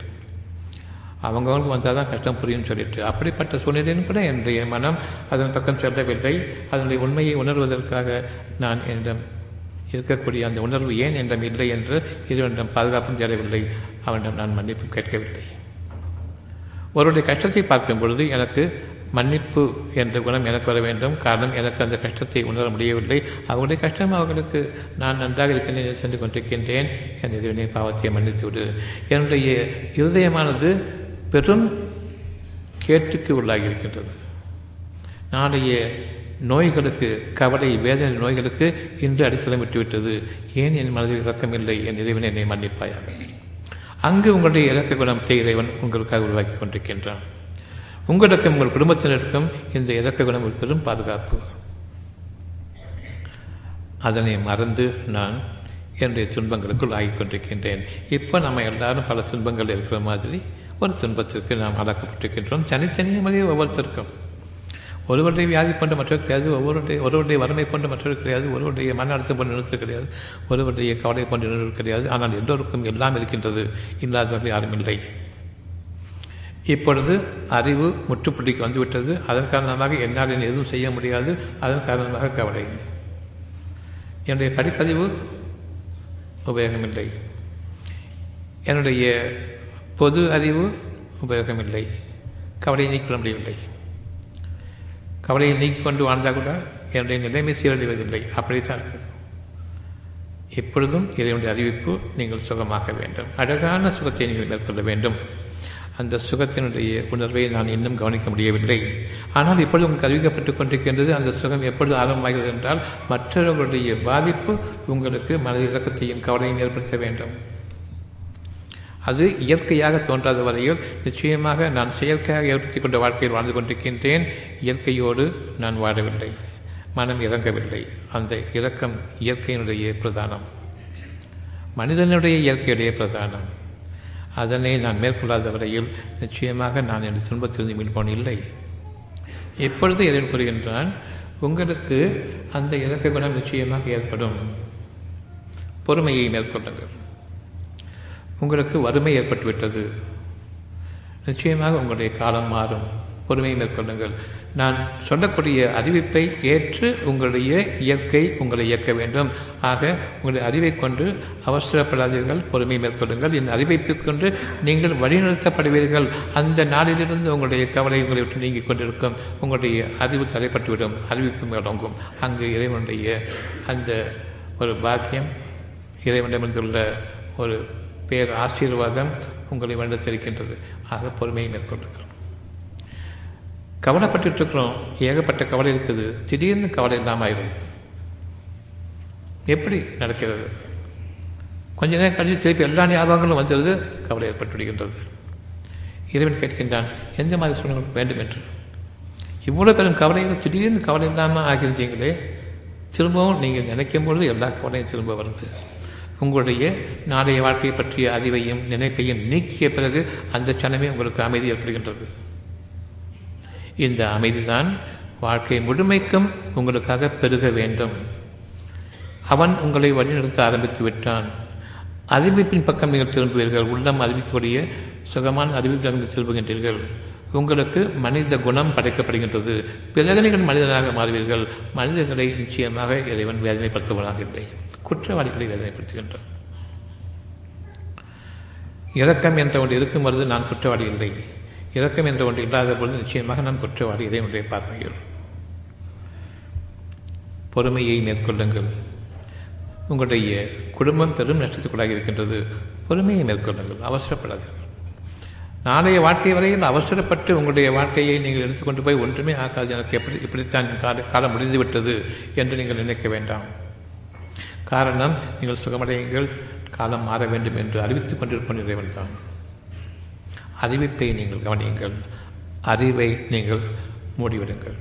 அவங்கவுங்களுக்கு வந்தால் தான் கஷ்டம் புரியும்னு சொல்லிட்டு அப்படிப்பட்ட சூழ்நிலையும் கூட என்னுடைய மனம் அதன் பக்கம் செல்லவில்லை. அதனுடைய உண்மையை உணர்வதற்காக நான் என்னிடம் இருக்கக்கூடிய அந்த உணர்வு ஏன் என்னிடம் இல்லை என்று இறைவனிடம் பாதுகாப்பும் தேடவில்லை, அவனிடம் நான் மன்னிப்பும் கேட்கவில்லை. ஒருவருடைய கஷ்டத்தை பார்க்கும் பொழுது எனக்கு மன்னிப்பு என்ற குணம் எனக்கு வர வேண்டும். காரணம், எனக்கு அந்த கஷ்டத்தை உணர முடியவில்லை. அவங்களுடைய கஷ்டம் அவர்களுக்கு நான் நன்றாக இருக்கின்றேன், சென்று கொண்டிருக்கின்றேன், என் இறைவனை பாவத்தை மன்னித்துவிடு. என்னுடைய இருதயமானது பெரும் கேட்டுக்கு உள்ளாகி இருக்கின்றது. நாளைய நோய்களுக்கு, கவலை வேதனை நோய்களுக்கு இன்று அடித்தளம் விட்டுவிட்டது. ஏன் என் மனதில் இரக்கமில்லை, என் இறைவனை என்னை மன்னிப்பாயாக. அங்கு உங்களுடைய இரக்க குணத்தை இறைவன் உங்களுக்காக உருவாக்கி கொண்டிருக்கின்றான். உங்களுக்கும் உங்கள் குடும்பத்தினருக்கும் இந்த இரக்க குணம் ஒரு பெரும் பாதுகாப்பு. அதனை மறந்து நான் என்னுடைய துன்பங்களுக்குள் ஆகி கொண்டிருக்கின்றேன். இப்போ நம்ம எல்லாரும் பல துன்பங்கள் இருக்கிற மாதிரி ஒரு துன்பத்திற்கு நாம் அடக்கப்பட்டிருக்கின்றோம். தனித்தனிய மாதிரியே ஒவ்வொருத்தருக்கும் ஒருவருடைய வியாதி போன்ற மற்றவர் கிடையாது, ஒருவருடைய வறுமை போன்ற மற்றவர் கிடையாது, ஒருவருடைய மன அழுத்தம் போன்ற நிறுத்தம் கிடையாது, ஒருவருடைய கவலை போன்ற நிறுவனம் கிடையாது. ஆனால் எல்லோருக்கும் எல்லாம் இருக்கின்றது, இல்லாதவர்கள் யாரும் இல்லை. இப்பொழுது அறிவு முற்றுப்புள்ளிக்கு வந்துவிட்டது. அதன் காரணமாக என்னால் எதுவும் செய்ய முடியாது, அதன் காரணமாக கவலை, என்னுடைய படிப்பறிவு உபயோகமில்லை, என்னுடைய பொது அறிவு உபயோகமில்லை, கவலையை நீக்கிக் கொள்ள முடியவில்லை. கவலையை நீக்கிக் கொண்டு வாழ்ந்தால் கூட என்னுடைய நிலைமை சீரடைவதில்லை. அப்படித்தான் இருக்குது. எப்பொழுதும் இறைவனுடைய அறிவிப்பு நீங்கள் சுகமாக வேண்டும், அழகான சுகத்தை நீங்கள் மேற்கொள்ள வேண்டும். அந்த சுகத்தினுடைய உணர்வை நான் இன்னும் கவனிக்க முடியவில்லை. ஆனால் இப்பொழுது உங்களுக்கு அறிவிக்கப்பட்டு கொண்டிருக்கின்றது. அந்த சுகம் எப்பொழுது ஆரம்பமாகிறது என்றால் மற்றவர்களுடைய பாதிப்பு உங்களுக்கு மன இலக்கத்தையும் கவலையும் ஏற்படுத்த வேண்டும். அது இயற்கையாக தோன்றாத வரையில் நிச்சயமாக நான் செயற்கையாக ஏற்படுத்தி கொண்ட வாழ்க்கையில் வாழ்ந்து கொண்டிருக்கின்றேன். இயற்கையோடு நான் வாழவில்லை, மனம் இறங்கவில்லை. அந்த இரக்கம் இயற்கையினுடைய பிரதானம், மனிதனுடைய இயற்கையுடைய பிரதானம். அதனை நான் மேற்கொள்ளாத வரையில் நிச்சயமாக நான் என் துன்பத்திலிருந்து மீள்போன் இல்லை. எப்பொழுது இறைவன் கூறுகின்றான், உங்களுக்கு அந்த இறக்க குணம் நிச்சயமாக ஏற்படும். பொறுமையை மேற்கொள்ளுங்கள். உங்களுக்கு வறுமை ஏற்பட்டுவிட்டது, நிச்சயமாக உங்களுடைய காலம் மாறும். பொறுமையை மேற்கொள்ளுங்கள். நான் சொல்லக்கூடிய அறிவிப்பை ஏற்று உங்களுடைய இயற்கை உங்களை இயக்க வேண்டும். ஆக உங்களுடைய அறிவை கொண்டு அவசரப்படாதீர்கள், பொறுமை மேற்கொள்ளுங்கள். என் அறிவைப்புக் கொண்டு நீங்கள் வழிநடத்தப்படுவீர்கள். அந்த நாளிலிருந்து உங்களுடைய கவலை உங்களை விட்டு நீங்கிக் கொண்டிருக்கும். உங்களுடைய அறிவு தலைப்பட்டுவிடும், அறிவிப்பு மேலோங்கும். அங்கு இறைவனுடைய அந்த ஒரு பாக்கியம், இறைவனிடமிருந்துள்ள ஒரு பேர் ஆசீர்வாதம் உங்களை வழிநடத்திருக்கின்றது. ஆக பொறுமையை மேற்கொள்ளுங்கள். கவலைப்பட்டு இருக்கிறோம், ஏகப்பட்ட கவலை இருக்குது, திடீர்னு கவலை இல்லாமல் ஆயிடுது. எப்படி நடக்கிறது? கொஞ்ச நேரம் கழித்து திருப்பி எல்லா ஞாபகங்களும் வந்துடுது, கவலை ஏற்பட்டு விடுகின்றது. இறைவன் கேட்கின்றான், எந்த மாதிரி சூழ்நிலை வேண்டும் என்று. இவ்வளோ பெரும் கவலையில் திடீர்னு கவலை இல்லாமல் ஆகியிருந்தீங்களே, திரும்பவும் நீங்கள் நினைக்கும் பொழுது எல்லா கவலையும் திரும்ப வருது. உங்களுடைய நாளைய வாழ்க்கையை பற்றிய அறிவையும் நினைப்பையும் நீக்கிய பிறகு அந்த சனமே உங்களுக்கு அமைதி ஏற்படுகின்றது. இந்த அமைதிதான் வாழ்க்கை முழுமைக்கும் உங்களுக்காக பெருக வேண்டும். அவன் உங்களை வழிநடத்த ஆரம்பித்து விட்டான். அறிவிப்பின் பக்கம் நீங்கள் திரும்புவீர்கள். உள்ளம் அறிவிக்கக்கூடிய சுகமான அறிவிப்பில் நீங்கள் திரும்புகின்றீர்கள். உங்களுக்கு மனித குணம் படைக்கப்படுகின்றது. பிறகு நீங்கள் மனிதனாக மாறுவீர்கள். மனிதர்களை நிச்சயமாக இறைவன் வேதனைப்படுத்துவதாக இல்லை, குற்றவாளிகளை வேதனைப்படுத்துகின்றான். இரக்கம் என்ற ஒன்று இருக்கும் பொழுது நான் குற்றவாளி இல்லை, இரக்கம் என்ற ஒன்று இல்லாத பொழுது நிச்சயமாக நான் குற்றவாளி. இறைவனுடைய பார்வையில் பொறுமையை மேற்கொள்ளுங்கள். உங்களுடைய குடும்பம் பெரும் நஷ்டத்துக்குள்ளாக இருக்கின்றது, பொறுமையை மேற்கொள்ளுங்கள், அவசரப்படாதீர்கள். நாளைய வாழ்க்கை வரையில் அவசரப்பட்டு உங்களுடைய வாழ்க்கையை நீங்கள் எடுத்துக்கொண்டு போய் ஒன்றுமே ஆகாது, எனக்கு இப்படித்தான் காலம் முடிந்துவிட்டது என்று நீங்கள் நினைக்க வேண்டாம். காரணம், நீங்கள் சுகமடையுங்கள், காலம் மாற வேண்டும் என்று அறிவித்துக் கொண்டிருக்கும் இறைவன் தான். அறிவிப்பை நீங்கள் கவனியுங்கள், அறிவை நீங்கள் மூடிவிடுங்கள்.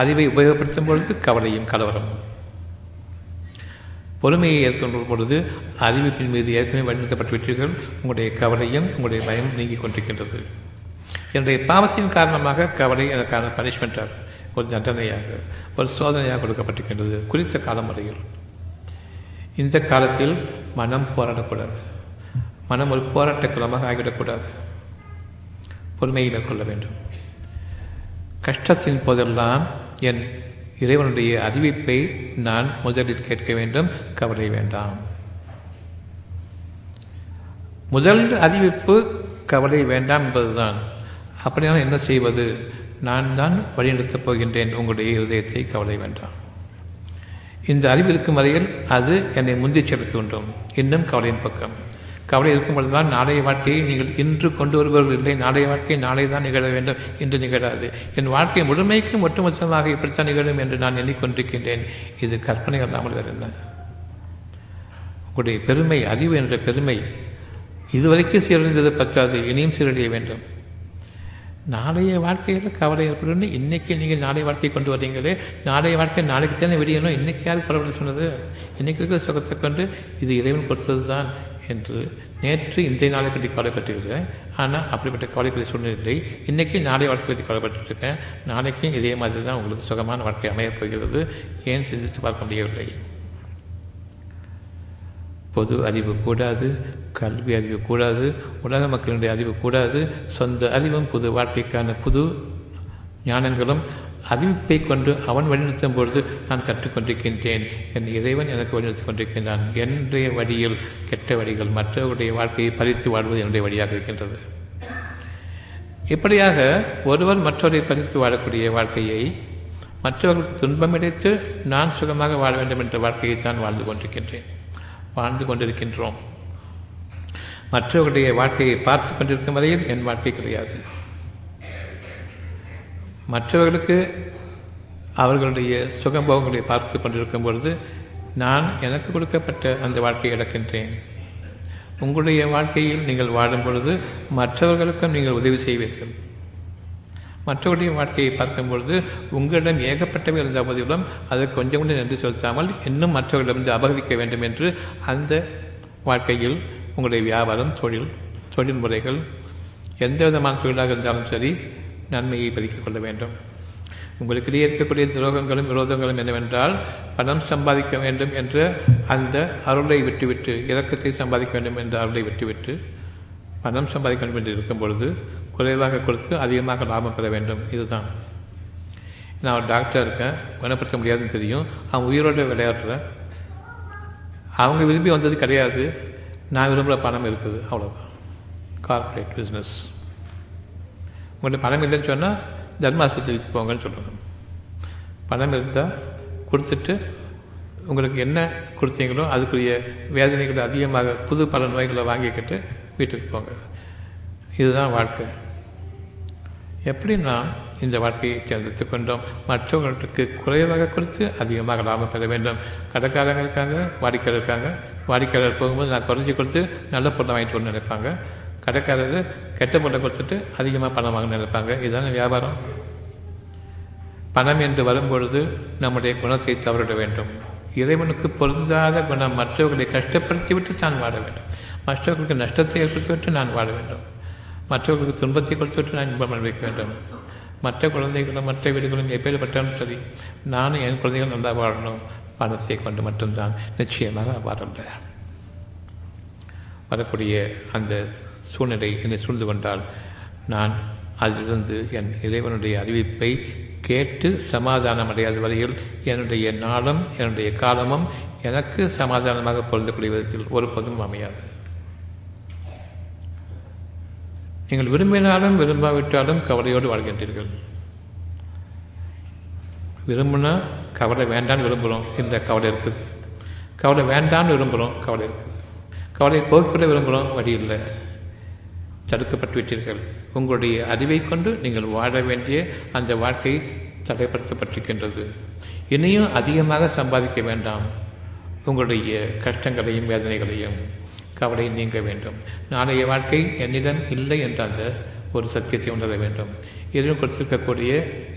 அறிவை உபயோகப்படுத்தும் பொழுது கவலையும் கலவரமும். பொறுமையை ஏற்கொள்ளும் பொழுது அறிவிப்பின் மீது ஏற்கனவே வழிநடத்தப்பட்டுவிட்டீர்கள். உங்களுடைய கவலையும் உங்களுடைய பயம் நீங்கிக் கொண்டிருக்கின்றது. என்னுடைய பாவத்தின் காரணமாக கவலை எனக்கான பனிஷ்மெண்ட்டாக, ஒரு தண்டனையாக, ஒரு சோதனையாக கொடுக்கப்பட்டிருக்கின்றது. குறித்த காலம் வரையில் இந்த காலத்தில் மனம் போராடக்கூடாது, மனம் ஒரு போராட்டக்குலமாக ஆகிவிடக்கூடாது. பொறுமையை மேற்கொள்ள வேண்டும். கஷ்டத்தின் போதெல்லாம் என் இறைவனுடைய அறிவிப்பை நான் முதலில் கேட்க வேண்டும், கவலை வேண்டாம். முதல் அறிவிப்பு கவலை வேண்டாம் என்பதுதான். அப்படின்னா என்ன செய்வது? நான் தான் வழிநடத்தப் போகின்றேன் உங்களுடைய இதயத்தை, கவலை வேண்டாம். இந்த அறிவு இருக்கும் வரையில் அது என்னை முந்தி செலுத்தூண்டும் இன்னும் கவலையின் பக்கம். கவலை இருக்கும் பொழுதுதான் நாளைய வாழ்க்கையை நீங்கள் இன்று கொண்டு வருபவர்கள் இல்லை. நாளைய வாழ்க்கையை நாளை தான் நிகழ வேண்டும், இன்று நிகழாது. என் வாழ்க்கை முழுமைக்கும் ஒட்டுமொத்தமாக இப்படித்தான் நிகழும் என்று நான் எண்ணிக்கொண்டிருக்கின்றேன். இது கற்பனை அல்லாமல் வேறு என்ன? உங்களுடைய பெருமை, அறிவு என்ற பெருமை இதுவரைக்கும் சீரழிந்தது பற்றாது, இனியும் சீரழிய வேண்டும். நாளைய வாழ்க்கையில் கவலை ஏற்படும். இன்றைக்கி நீங்கள் நாளைய வாழ்க்கையை கொண்டு வரீங்களே, நாளைய வாழ்க்கை நாளைக்கு தானே விடியணும். இன்றைக்கி யார் கவலை சொன்னது? இன்றைக்கி இருக்கிற சுகத்தை கொண்டு இது இறைவன் கொடுத்தது தான் என்று நேற்று இன்றைய நாளை பற்றி கவலைப்பட்டுக்கிறேன். ஆனால் அப்படிப்பட்ட கவலை பற்றி சூழ்நிலை இன்றைக்கி நாளைய வாழ்க்கை பற்றி கவலைப்பட்டுருக்கேன். நாளைக்கும் இதே மாதிரி தான் உங்களுக்கு சுகமான வாழ்க்கை அமையப் போகிறது. ஏன் சிந்தித்து பார்க்க முடியவில்லை? பொது அறிவு கூடாது, கல்வி அறிவு கூடாது, உலக மக்களுடைய அறிவு கூடாது. சொந்த அறிவும் புது வாழ்க்கைக்கான புது ஞானங்களும் அறிவிப்பை கொண்டு அவன் வழிநிறுத்தும் பொழுது நான் கற்றுக்கொண்டிருக்கின்றேன். என் இறைவன் எனக்கு வழிநிறுத்திக் கொண்டிருக்கின்றான். என்னுடைய வழியில் கெட்ட வழிகள், மற்றவருடைய வாழ்க்கையை பறித்து வாழ்வது என்னுடைய வழியாக இருக்கின்றது. இப்படியாக ஒருவர் மற்றவரை பறித்து வாழக்கூடிய வாழ்க்கையை, மற்றவர்களுக்கு துன்பமடைத்து நான் சுகமாக வாழ வேண்டும் என்ற வாழ்க்கையைத்தான் வாழ்ந்து கொண்டிருக்கின்றோம். மற்றவர்களுடைய வாழ்க்கையை பார்த்து கொண்டிருக்கும் வரையில் என் வாழ்க்கை கிடையாது. மற்றவர்களுக்கு அவர்களுடைய சுகபோகங்களை பார்த்து கொண்டிருக்கும் பொழுது நான் எனக்கு கொடுக்கப்பட்ட அந்த வாழ்க்கையை இழக்கின்றேன். உங்களுடைய வாழ்க்கையில் நீங்கள் வாழும் பொழுது மற்றவர்களுக்கும் நீங்கள் உதவி செய்வீர்கள். மற்றவருடைய வாழ்க்கையை பார்க்கும் பொழுது உங்களிடம் ஏகப்பட்டவை இருந்த போதிலும் அதை கொஞ்சம் கூட நன்றி செலுத்தாமல் இன்னும் மற்றவர்களிடமிருந்து அபகரிக்க வேண்டும் என்று அந்த வாழ்க்கையில் உங்களுடைய வியாபாரம், தொழில் முறைகள், எந்த விதமான தொழிலாக இருந்தாலும் சரி, நன்மையை பதிக்கிக் கொள்ள வேண்டும். உங்களுக்கிடையே இருக்கக்கூடிய துரோகங்களும் விரோதங்களும் என்னவென்றால், பணம் சம்பாதிக்க வேண்டும் என்ற அந்த அருளை விட்டுவிட்டு, இரக்கத்தை சம்பாதிக்க வேண்டும் என்ற அருளை விட்டுவிட்டு பணம் சம்பாதிக்க வேண்டும் என்று இருக்கும் பொழுது குறைவாக கொடுத்து அதிகமாக லாபம் பெற வேண்டும். இதுதான். நான் ஒரு டாக்டராக இருக்கேன், குணப்படுத்த முடியாதுன்னு தெரியும். அவன் உயிரோடு விளையாடுறேன். அவங்க விரும்பி வந்தது கிடையாது, நான் விரும்புகிற பணம் இருக்குது, அவ்வளோதான். Corporate business. உங்கள்கிட்ட பணம் இல்லைன்னு சொன்னால் தர்மாஸ்பத்திரிக்கு போங்கன்னு சொல்லணும். பணம் இருந்தால் கொடுத்துட்டு உங்களுக்கு என்ன கொடுத்தீங்களோ அதுக்குரிய வேதனைகளை அதிகமாக புது பல நோய்களை வாங்கிக்கிட்டு வீட்டுக்கு போங்க. இதுதான் வாழ்க்கை. எப்படி நாம் இந்த வாழ்க்கையை தேர்ந்தெடுத்து கொண்டோம்? மற்றவர்களுக்கு குறைவாக கொடுத்து அதிகமாக லாபம் பெற வேண்டும். கடைக்காரங்க இருக்காங்க, வாடிக்கையாளர் போகும்போது நான் குறைச்சி கொடுத்து நல்ல பொருளை வாங்கிட்டு வரணும்னு நினைப்பாங்க. கடைக்காரர் கெட்ட பொருளை கொடுத்துட்டு அதிகமாக பணம் வாங்கணும்னு நினைப்பாங்க. இதுதான் வியாபாரம். பணம் என்று வரும்பொழுது நம்முடைய குணத்தை தவறிட வேண்டும். இறைவனுக்கு பொருந்தாத குணம். மற்றவர்களை கஷ்டப்படுத்திவிட்டு தான் வாழ வேண்டும். மற்றவர்களுக்கு நஷ்டத்தை ஏற்படுத்திவிட்டு நான் வாழ வேண்டும். மற்றவர்களுக்கு துன்பத்தை கொடுத்துவிட்டு நான் இன்பம் அனுபவிக்க வேண்டும். மற்ற குழந்தைகளும் மற்ற வீடுகளும் எப்பேர் பற்றாலும் சரி, நானும் என் குழந்தைகளும் நல்லா வாழணும். பணத்தை கொண்டு மட்டும்தான் நிச்சயமாக வாழல. வரக்கூடிய அந்த சூழ்நிலை என்னை சூழ்ந்து கொண்டால் நான் அதிலிருந்து என் இறைவனுடைய அறிவிப்பை கேட்டு சமாதானம் அடையாத வரையில் என்னுடைய நாளும் என்னுடைய காலமும் எனக்கு சமாதானமாக பொருந்தக்கூடிய விதத்தில் ஒருபோதும் அமையாது. நீங்கள் விரும்பினாலும் விரும்பாவிட்டாலும் கவலையோடு வாழ்கின்றீர்கள். விரும்பினா கவலை வேண்டான்னு விரும்புகிறோம், இந்த கவலை இருக்குது. கவலை வேண்டான்னு விரும்புகிறோம், கவலை இருக்குது. கவலை போக்கிட விரும்புகிறோம், வழி இல்லை. தடுக்கப்பட்டு விட்டீர்கள். உங்களுடைய அறிவை கொண்டு நீங்கள் வாழ வேண்டிய அந்த வாழ்க்கை தடைப்படுத்தப்பட்டிருக்கின்றது. இனியும் அதிகமாக சம்பாதிக்க வேண்டாம். உங்களுடைய கஷ்டங்களையும் வேதனைகளையும் கவலை நீங்க வேண்டும். நாளைய வாழ்க்கை என்னிடம் இல்லை என்ற அந்த ஒரு சத்தியத்தை உணர வேண்டும். எதிரும் கொடுத்திருக்கக்கூடிய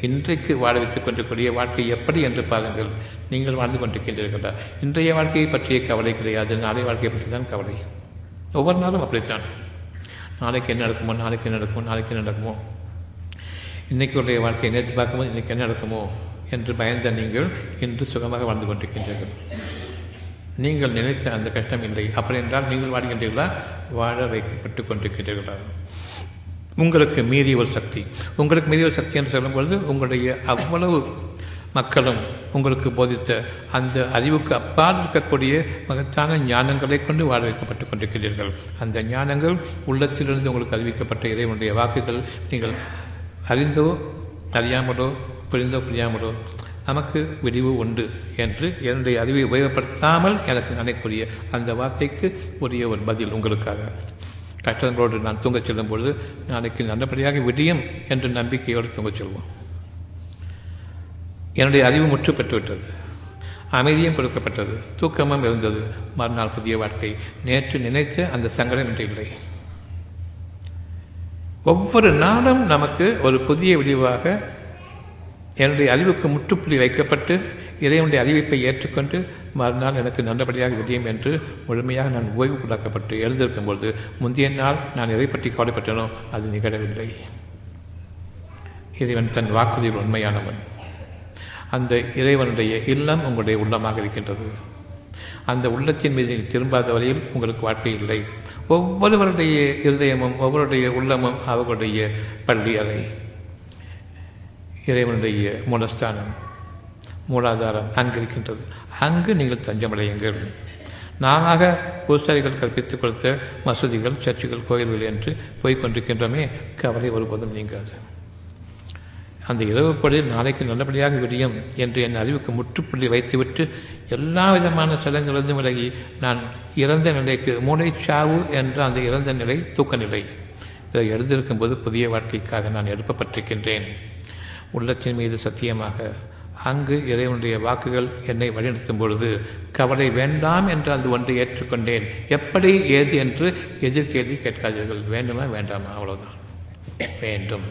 இன்றைக்கு வாழ வைத்துக் கொண்டிருக்கக்கூடிய வாழ்க்கை எப்படி என்று பாருங்கள். நீங்கள் வாழ்ந்து கொண்டிருக்கின்றீர்களா? இன்றைய வாழ்க்கையை பற்றிய கவலை கிடையாது, நாளைய வாழ்க்கையை பற்றி தான் கவலை. ஒவ்வொரு நாளும் அப்படித்தான். நாளைக்கு என்ன நடக்குமோ. இன்றைக்குடைய வாழ்க்கையை நினைத்து பார்க்கும்போது இன்றைக்கு என்ன நடக்குமோ என்று பயந்த நீங்கள் இன்று சுகமாக வாழ்ந்து கொண்டிருக்கின்றீர்கள். நீங்கள் நினைத்த அந்த கஷ்டம் இல்லை. அப்படி என்றால் நீங்கள் வாழ்கின்றீர்களா, வாழ வைக்கப்பட்டு கொண்டிருக்கின்றீர்களா? உங்களுக்கு மீறிய ஒரு சக்தி என்று சொல்லும்பொழுது உங்களுடைய அவ்வளவு மக்களும் உங்களுக்கு போதித்த அந்த அறிவுக்கு அப்பால் இருக்கக்கூடிய மகத்தான ஞானங்களை கொண்டு வாழ வைக்கப்பட்டு கொண்டிருக்கிறீர்கள். அந்த ஞானங்கள் உள்ளத்திலிருந்து உங்களுக்கு அறிவிக்கப்பட்ட இறைவனுடைய வாக்குகள். நீங்கள் அறிந்தோ அறியாமலோ, புரிந்தோ புரியாமலோ, நமக்கு விடிவு உண்டு என்று என்னுடைய அறிவை உபயோகப்படுத்தாமல் எனக்கு நினைக்கூடிய அந்த வார்த்தைக்கு உரிய ஒரு பதில் உங்களுக்காக. கஷ்டங்களோடு நான் தூங்கச் செல்லும் பொழுது நாளைக்கு நல்லபடியாக விடியும் என்ற நம்பிக்கையோடு தூங்கச் செல்வோம். என்னுடைய அறிவு முற்று பெற்றுவிட்டது, அமைதியும் கொடுக்கப்பட்டது, தூக்கமும் இருந்தது. மறுநாள் புதிய வாழ்க்கை. நேற்று நினைத்த அந்த சங்கடம் என்று இல்லை. ஒவ்வொரு நாளும் நமக்கு ஒரு புதிய விடிவாக என்னுடைய அறிவுக்கு முற்றுப்புள்ளி வைக்கப்பட்டு இறைவனுடைய அறிவிப்பை ஏற்றுக்கொண்டு மறுநாள் எனக்கு நல்லபடியாக விடியும் என்று முழுமையாக நான் ஓய்வு கொண்டாக்கப்பட்டு எழுந்திருக்கும்பொழுது முந்தைய நாள் நான் எதை பற்றி கவலைப்பட்டனோ அது நிகழவில்லை. இறைவன் தன் வாக்குறுதியில் உண்மையானவன். அந்த இறைவனுடைய இல்லம் உங்களுடைய உள்ளமாக இருக்கின்றது. அந்த உள்ளத்தின் மீது நீங்கள் திரும்பாத வரையில் உங்களுக்கு வாழ்க்கை இல்லை. ஒவ்வொருவருடைய இருதயமும் ஒவ்வொருடைய உள்ளமும் அவர்களுடைய பள்ளி அறை, இறைவனுடைய மூலஸ்தானம், மூலாதாரம் அங்கிருக்கின்றது. அங்கு நீங்கள் தஞ்சமடையுங்கள். நாமாக பூசாரிகள் கற்பித்துக் கொடுத்த மசூதிகள், சர்ச்சுகள், கோயில்கள் என்று போய்கொண்டிருக்கின்றோமே, கவலை ஒருபோதும் நீங்காது. அந்த இரவு பொழுது நாளைக்கு நல்லபடியாக விடியும் என்று என் அறிவுக்கு முற்றுப்புள்ளி வைத்துவிட்டு எல்லா விதமான சலங்களிலிருந்து விலகி நான் இறந்த நிலைக்கு, மூளைச்சாவு என்ற அந்த இறந்த நிலை தூக்க நிலை, இதை எழுந்திருக்கும்போது புதிய வாழ்க்கைக்காக நான் எழுப்பப்பட்டிருக்கின்றேன். உள்ளத்தின் மீது சத்தியமாக அங்கு இறைவனுடைய வாக்குகள் என்னை வழிநடத்தும் பொழுது கவலை வேண்டாம் என்று அந்த ஒன்றை ஏற்றுக்கொண்டேன். எப்படி, ஏது என்று எதிர்கேள்வி கேட்காதீர்கள். வேண்டுமா வேண்டாமா, அவ்வளோதான். வேண்டும்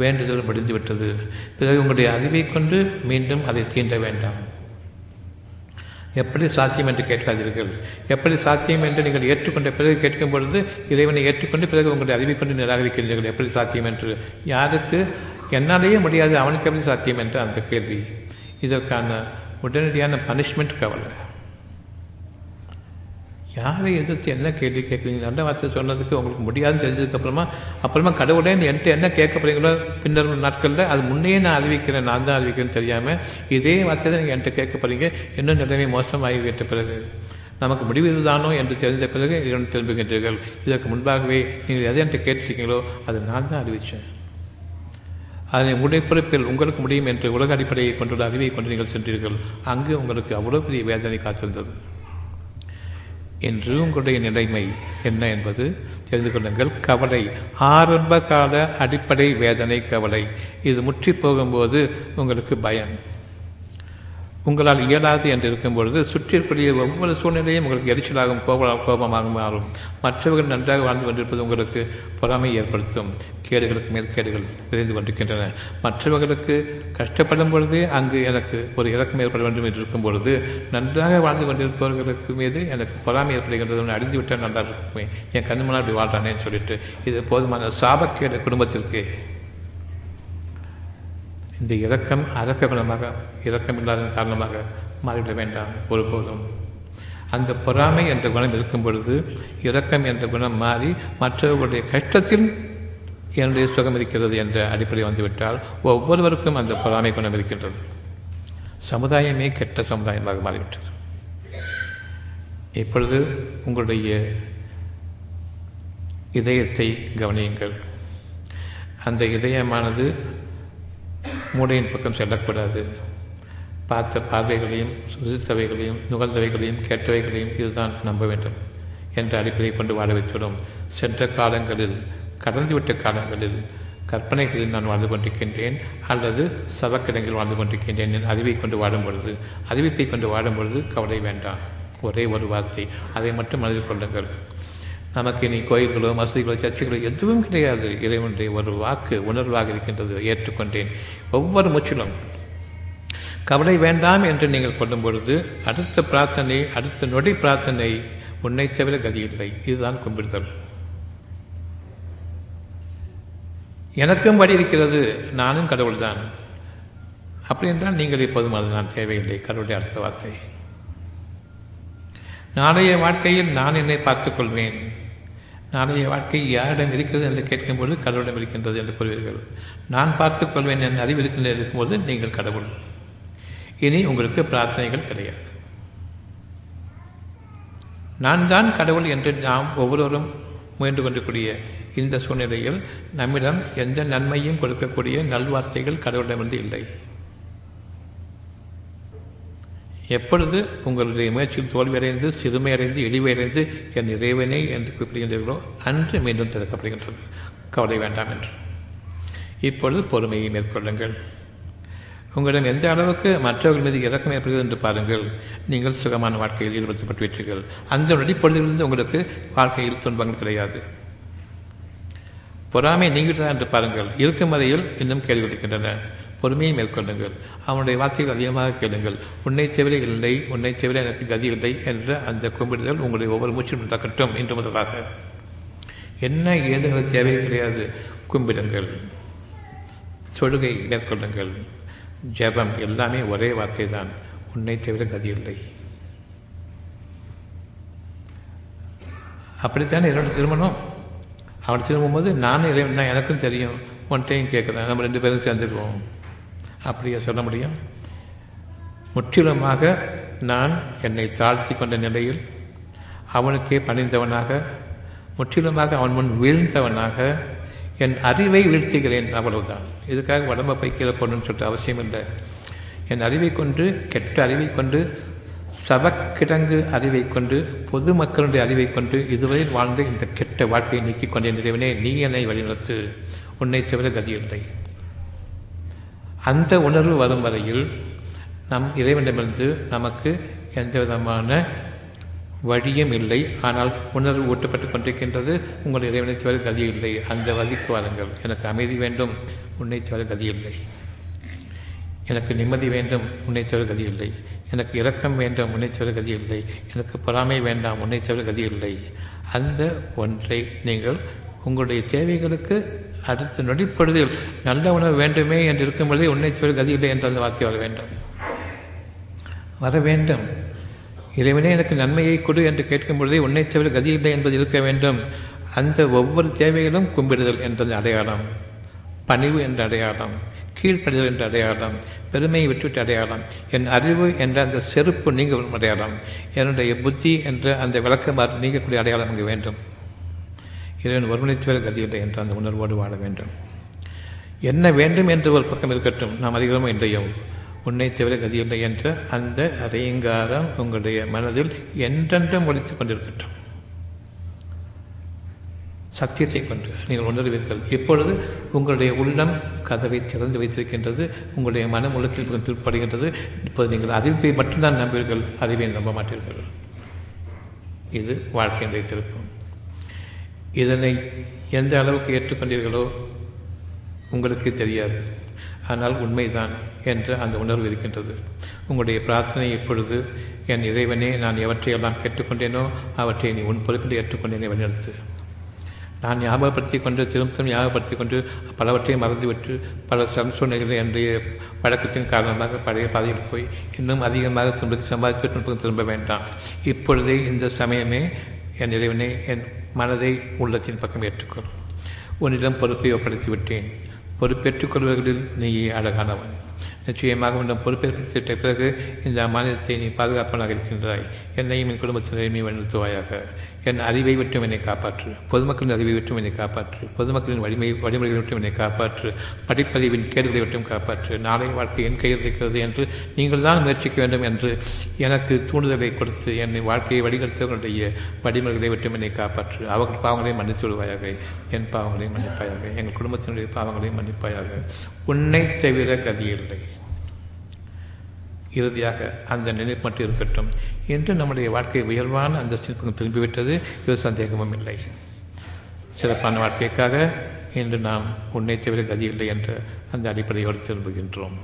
வேண்டுதல் முடிந்துவிட்டது. பிறகு உங்களுடைய அறிவை கொண்டு மீண்டும் அதை தீண்ட வேண்டாம். எப்படி சாத்தியம் என்று கேட்காதீர்கள். எப்படி சாத்தியம் என்று நீங்கள் ஏற்றுக்கொண்ட பிறகு கேட்கும் பொழுது இறைவனை ஏற்றுக்கொண்டு பிறகு உங்களுடைய அறிவை கொண்டு நிராகரிக்கின்றீர்கள். எப்படி சாத்தியம் என்று யாருக்கு என்னாலேயே முடியாது, அவனுக்கு எப்படி சாத்தியம் என்ற அந்த கேள்வி. இதற்கான உடனடியான பனிஷ்மெண்ட் கவலை. யாரை எதிர்த்து என்ன கேள்வி கேட்குறீங்க? நல்ல வார்த்தை சொன்னதுக்கு உங்களுக்கு முடியாது தெரிஞ்சதுக்கப்புறமா கடவுளே என்கிட்ட என்ன கேட்க போகிறீங்களோ பின்னர் நாட்களில் அது முன்னையே நான் அறிவிக்கிறேன், நான் தான் அறிவிக்கிறேன்னு தெரியாமல் இதே வார்த்தை தான் நீங்கள் என்கிட்ட கேட்க போகிறீங்க. இன்னும் நிலைமை மோசமாகி கேட்ட பிறகு நமக்கு முடிவு இதுதானோ என்று தெரிந்த பிறகு இறைவன் திரும்புகின்றீர்கள். இதற்கு முன்பாகவே நீங்கள் எதை என்கிட்ட கேட்டுருக்கீங்களோ அது நான் தான் அறிவித்தேன். அதனை உடைய பொறுப்பில் உங்களுக்கு முடியும் என்று உலக அடிப்படையை கொண்டுள்ள அறிவை கொண்டு நீங்கள் சென்றீர்கள். அங்கு உங்களுக்கு அவ்வளோ பெரிய வேதனை காத்திருந்தது. இன்று உங்களுடைய நிலைமை என்ன என்பது தெரிந்து கொள்ளுங்கள். கவலை ஆரம்ப கால அடிப்படை வேதனை கவலை. இது முற்றி போகும்போது உங்களுக்கு பயம். உங்களால் இயலாது என்று இருக்கும்பொழுது சுற்றிற்குரிய ஒவ்வொரு சூழ்நிலையும் உங்களுக்கு எரிச்சலாகும், கோபமாக மாறும். மற்றவர்கள் நன்றாக வாழ்ந்து கொண்டிருப்பது உங்களுக்கு பொறாமை ஏற்படுத்தும். கேடுகளுக்கு மேல் கேடுகள் விரைந்து கொண்டிருக்கின்றன. மற்றவர்களுக்கு கஷ்டப்படும் பொழுது அங்கு எனக்கு ஒரு இறக்கம் ஏற்பட வேண்டும் என்று இருக்கும் பொழுது நன்றாக வாழ்ந்து கொண்டிருப்பவர்களுக்கு மீது எனக்கு பொறாமை ஏற்படுகின்றது. அழிந்துவிட்டால் நல்லா இருக்குமே, என் கண் முன்னால் இப்படி வாழ்றானேன்னு சொல்லிட்டு இது போதுமான சாபக்கேடு குடும்பத்திற்கு. இந்த இரக்கம் அரக்ககுணமாக, இரக்கம் இல்லாத காரணமாக மாறிவிட வேண்டாம் ஒருபோதும். அந்த பொறாமை என்ற குணம் இருக்கும் பொழுது இரக்கம் என்ற குணம் மாறி மற்றவர்களுடைய கஷ்டத்தில் என்னுடைய சுகம் இருக்கிறது என்ற அடிப்படை வந்துவிட்டால் ஒவ்வொருவருக்கும் அந்த பொறாமை குணம் இருக்கின்றது. சமுதாயமே கெட்ட சமுதாயமாக மாறிவிட்டது. இப்பொழுது உங்களுடைய இதயத்தை கவனியுங்கள். அந்த இதயமானது மூளையின் பக்கம் செல்லக்கூடாது. பார்த்த பார்வைகளையும் சுதித்தவைகளையும் நுகர்ந்தவைகளையும் கேட்டவைகளையும் இதுதான் நம்ப வேண்டும் என்ற அடிப்படையை கொண்டு வாழ வைத்துவிடும். சென்ற காலங்களில், கடந்துவிட்ட காலங்களில் கற்பனைகளில் நான் வாழ்ந்து கொண்டிருக்கின்றேன் அல்லது சவக்கிடங்கில் வாழ்ந்து கொண்டிருக்கின்றேன் என் அறிவை கொண்டு வாழும் பொழுது, அறிவிப்பை கொண்டு வாழும் பொழுது கவலை வேண்டாம். ஒரே ஒரு வார்த்தை, அதை மட்டும் மனதில் கொள்ளுங்கள். நமக்கு இனி கோயில்களோ மசூதிகளோ சர்ச்சைகளோ எதுவும் கிடையாது. இறைவனுடைய ஒரு வாக்கு உணர்வாக இருக்கின்றது. ஏற்றுக்கொண்டேன். ஒவ்வொரு முற்றிலும் கவலை வேண்டாம் என்று நீங்கள் கொள்ளும் பொழுது அடுத்த பிரார்த்தனை, அடுத்த நொடி பிரார்த்தனை உன்னை தவிர கதியில்லை. இதுதான் கும்பிடுதல். எனக்கும் வழி இருக்கிறது, நானும் கடவுள்தான். அப்படி என்றால் நீங்கள் எப்போதுமானது, நான் தேவையில்லை. கடவுளுடைய அடுத்த வார்த்தை, நாளைய வாழ்க்கையில் நான் என்னை பார்த்துக்கொள்வேன். நாளைய வாழ்க்கை யாரிடம் இருக்கிறது என்று கேட்கும்போது கடவுளிடம் இருக்கின்றது என்று கூறுவீர்கள். நான் பார்த்துக்கொள்வேன் என் அறிவு இருக்கின்றது இருக்கும்போது நீங்கள் கடவுள். இனி உங்களுக்கு பிரார்த்தனைகள் கிடையாது. நான் தான் கடவுள் என்று நாம் ஒவ்வொருவரும் முயன்று கொண்டிருக்கூடிய இந்த சூழ்நிலையில் நம்மிடம் எந்த நன்மையும் கொடுக்கக்கூடிய நல்வார்த்தைகள் கடவுளிடமிருந்து இல்லை. எப்பொழுது உங்களுடைய முயற்சியில் தோல்வியடைந்து, சிறுமையடைந்து, இழிவடைந்து என் இறைவனை என்று குறிப்பிடுகின்றீர்களோ அன்று மீண்டும் திறக்கப்படுகின்றது. கவலை வேண்டாம் என்று. இப்பொழுது பொறுமையை மேற்கொள்ளுங்கள். உங்களிடம் எந்த அளவுக்கு மற்றவர்கள் மீது இரக்கம் ஏற்படுகிறது என்று பாருங்கள். நீங்கள் சுகமான வாழ்க்கையில் ஈடுபடுத்தப்பட்டு விட்டீர்கள். அந்த நொடிப்பொழுதிலிருந்து உங்களுக்கு வாழ்க்கையில் துன்பங்கள் கிடையாது. பொறாமை நீங்கிவிட்டதா என்று பாருங்கள். இருக்கும் வரையில் இன்னும் கேள்வி கொடுக்கின்றன. பொறுமையை மேற்கொள்ளுங்கள். அவனுடைய வார்த்தைகள் அதிகமாக கேளுங்கள். உன்னை தேவையே இல்லை, உன்னை தேவையே எனக்கு கதி இல்லை என்ற அந்த கும்பிடுதல் உங்களுடைய ஒவ்வொரு மூச்சிலும் நடக்கட்டும். இன்று முதலாக என்ன ஏதுங்கிற தேவையே கிடையாது. கும்பிடுங்கள், தொழுகை மேற்கொள்ளுங்கள், ஜபம் எல்லாமே ஒரே வார்த்தை தான், உன்னை தேவையே கதி இல்லை. அப்படித்தானே என்னோட திருமணம். அவனை திரும்பும் போது நானும் இறைவன் தான், எனக்கும் தெரியும், உன்ட்டையும் கேட்குறேன், நம்ம ரெண்டு பேரும் சேர்ந்துக்குவோம் அப்படியே சொல்ல முடியும். முற்றிலுமாக நான் என்னை தாழ்த்தி கொண்ட நிலையில் அவனுக்கே பணிந்தவனாக, முற்றிலுமாக அவன் முன் வீழ்ந்தவனாக என் அறிவை வீழ்த்துகிறேன், அவ்வளவுதான். இதுக்காக உடம்பை போய் கீழே போடணும்னு சொல்லிட்டு அவசியம் இல்லை. என் அறிவை கொண்டு, கெட்ட அறிவை கொண்டு, சவக்கிடங்கு அறிவை கொண்டு, பொதுமக்களுடைய அறிவை கொண்டு இதுவரை வாழ்ந்து இந்த கெட்ட வாழ்க்கையை நீக்கிக் கொண்டே நிறைவனே நீ என்னை வழிநடத்து, உன்னை தவிர கதியில்லை. அந்த உணர்வு வரும் வரையில் நம் இறைவனிடமிருந்து நமக்கு எந்த விதமான வழியும் இல்லை. ஆனால் உணர்வு ஊட்டப்பட்டு கொண்டிருக்கின்றது, உங்கள் இறைவனை தவிர கதியில்லை, அந்த வதிக்கு வாருங்கள். எனக்கு அமைதி வேண்டும், உன்னை தவிர கதியில்லை. எனக்கு நிம்மதி வேண்டும், உன்னை தவிர கதியில்லை. எனக்கு இரக்கம் வேண்டும், உன்னை தவிர கதியில்லை. எனக்கு பொறாமை வேண்டாம், உன்னை தவிர கதியில்லை. அந்த ஒன்றை நீங்கள் உங்களுடைய தேவைகளுக்கு அடுத்த நொடிப்பொழுதில் நல்ல உணவு வேண்டுமே என்று இருக்கும் பொழுதே உன்னை தவிர கதியில்லை என்று அந்த வார்த்தை வர வேண்டும், வர வேண்டும். இறைவனே எனக்கு நன்மையை கொடு என்று கேட்கும் பொழுதே உன்னை தவிர கதியில்லை என்பது இருக்க வேண்டும். அந்த ஒவ்வொரு தேவைகளும் கும்பிடுதல் என்றது அடையாளம், பணிவு என்ற அடையாளம், கீழ்ப்படிதல் என்ற அடையாளம், பெருமையை விட்டுவிட்டு அடையாளம், என் அறிவு என்ற அந்த செருப்பு நீங்கும் அடையாளம், என்னுடைய புத்தி என்ற அந்த விளக்கமாறு நீங்கக்கூடிய அடையாளம் இங்கு வேண்டும். இறைவன் ஒருவனை தவிர கதியில்லை என்ற அந்த உணர்வோடு வாழ வேண்டும். என்ன வேண்டும் என்று ஒரு பக்கம் இருக்கட்டும், நாம் அறிகிறோமோ இல்லையோ, உன்னை தவிர கதியில்லை என்ற அந்த அரையங்காரம் உங்களுடைய மனதில் என்றென்றும் ஒழித்து கொண்டிருக்கட்டும். சத்தியத்தை கொண்டு நீங்கள் உணர்வீர்கள். இப்பொழுது உங்களுடைய உள்ளம் கதவை திறந்து வைத்திருக்கின்றது, உங்களுடைய மனம் உள்ளத்தில் திருப்படுகின்றது. இப்போது நீங்கள் அறிவை மட்டும்தான் நம்புவீர்கள், அறிவை நம்ப மாட்டீர்கள். இது வாழ்க்கையினுடைய திருப்பம். இதனை எந்த அளவுக்கு ஏற்றுக்கொண்டீர்களோ உங்களுக்கு தெரியாது, ஆனால் உண்மைதான் என்ற அந்த உணர்வு இருக்கின்றது. உங்களுடைய பிரார்த்தனை எப்பொழுது என் இறைவனே நான் எவற்றையெல்லாம் கேட்டுக்கொண்டேனோ அவற்றை நீ உன் பொறுப்பில் ஏற்றுக்கொண்டேனே வழிநடத்து. நான் ஞாபகப்படுத்தி கொண்டு திரும்ப ஞாபகப்படுத்தி கொண்டு பலவற்றையும் மறந்துவிட்டு பல சம்சூழ்நிலைகள் என்னுடைய வழக்கத்தின் காரணமாக பழைய பாதையில் போய் இன்னும் அதிகமாக திரும்ப சம்பாதித்து திரும்ப வேண்டாம். இப்பொழுதே இந்த சமயமே என் இறைவனை என் மனதை உள்ளத்தின் பக்கம் ஏற்றுக்கொள். உன்னிடம் பொறுப்பை ஒப்படைத்து விட்டேன், பொறுப்பேற்றுக் கொள்வர்களில் நீயே அழகானவன். நிச்சயமாக உன்னும் பொறுப்பேற்படுத்திவிட்ட பிறகு இந்த மாநிலத்தை நீ பாதுகாப்பனாக இருக்கின்றாய். என்னையும் என் குடும்பத்தினரையும் நீ வழிநடத்துவாயாக. என் அறிவை விட்டும் என்னை காப்பாற்று, பொதுமக்களின் அறிவை விட்டும் என்னை காப்பாற்று, பொதுமக்களின் வழிமுறைகளை விட்டும் என்னை காப்பாற்று, படிப்பறிவின் கேடுகளை விட்டும் காப்பாற்று. நாளை வாழ்க்கை என் கையில் இருக்கிறது என்று நீங்கள் தான் முயற்சிக்க வேண்டும் என்று எனக்கு தூண்டுதலை கொடுத்து என்னை வாழ்க்கையை வழிநடத்தவர்களுடைய வழிமுறைகளை விட்டும் என்னை காப்பாற்று. அவர்கள் பாவங்களையும் மன்னித்து விடுவாயாக, என் பாவங்களையும் மன்னிப்பாயாக, எங்கள் குடும்பத்தினுடைய பாவங்களையும் மன்னிப்பாயாக. உன்னை தவிர கதியில்லை. இறுதியாக அந்த நினைப்பு மட்டும் இருக்கட்டும் என்று நம்முடைய வாழ்க்கை உயர்வான அந்த சிற்பம் திரும்பிவிட்டது, இது சந்தேகமும் இல்லை. சிறப்பான வாழ்க்கைக்காக இன்று நாம் உன்னை தவிர கதியில்லை என்ற அந்த அடிப்படையோடு திரும்புகின்றோம்.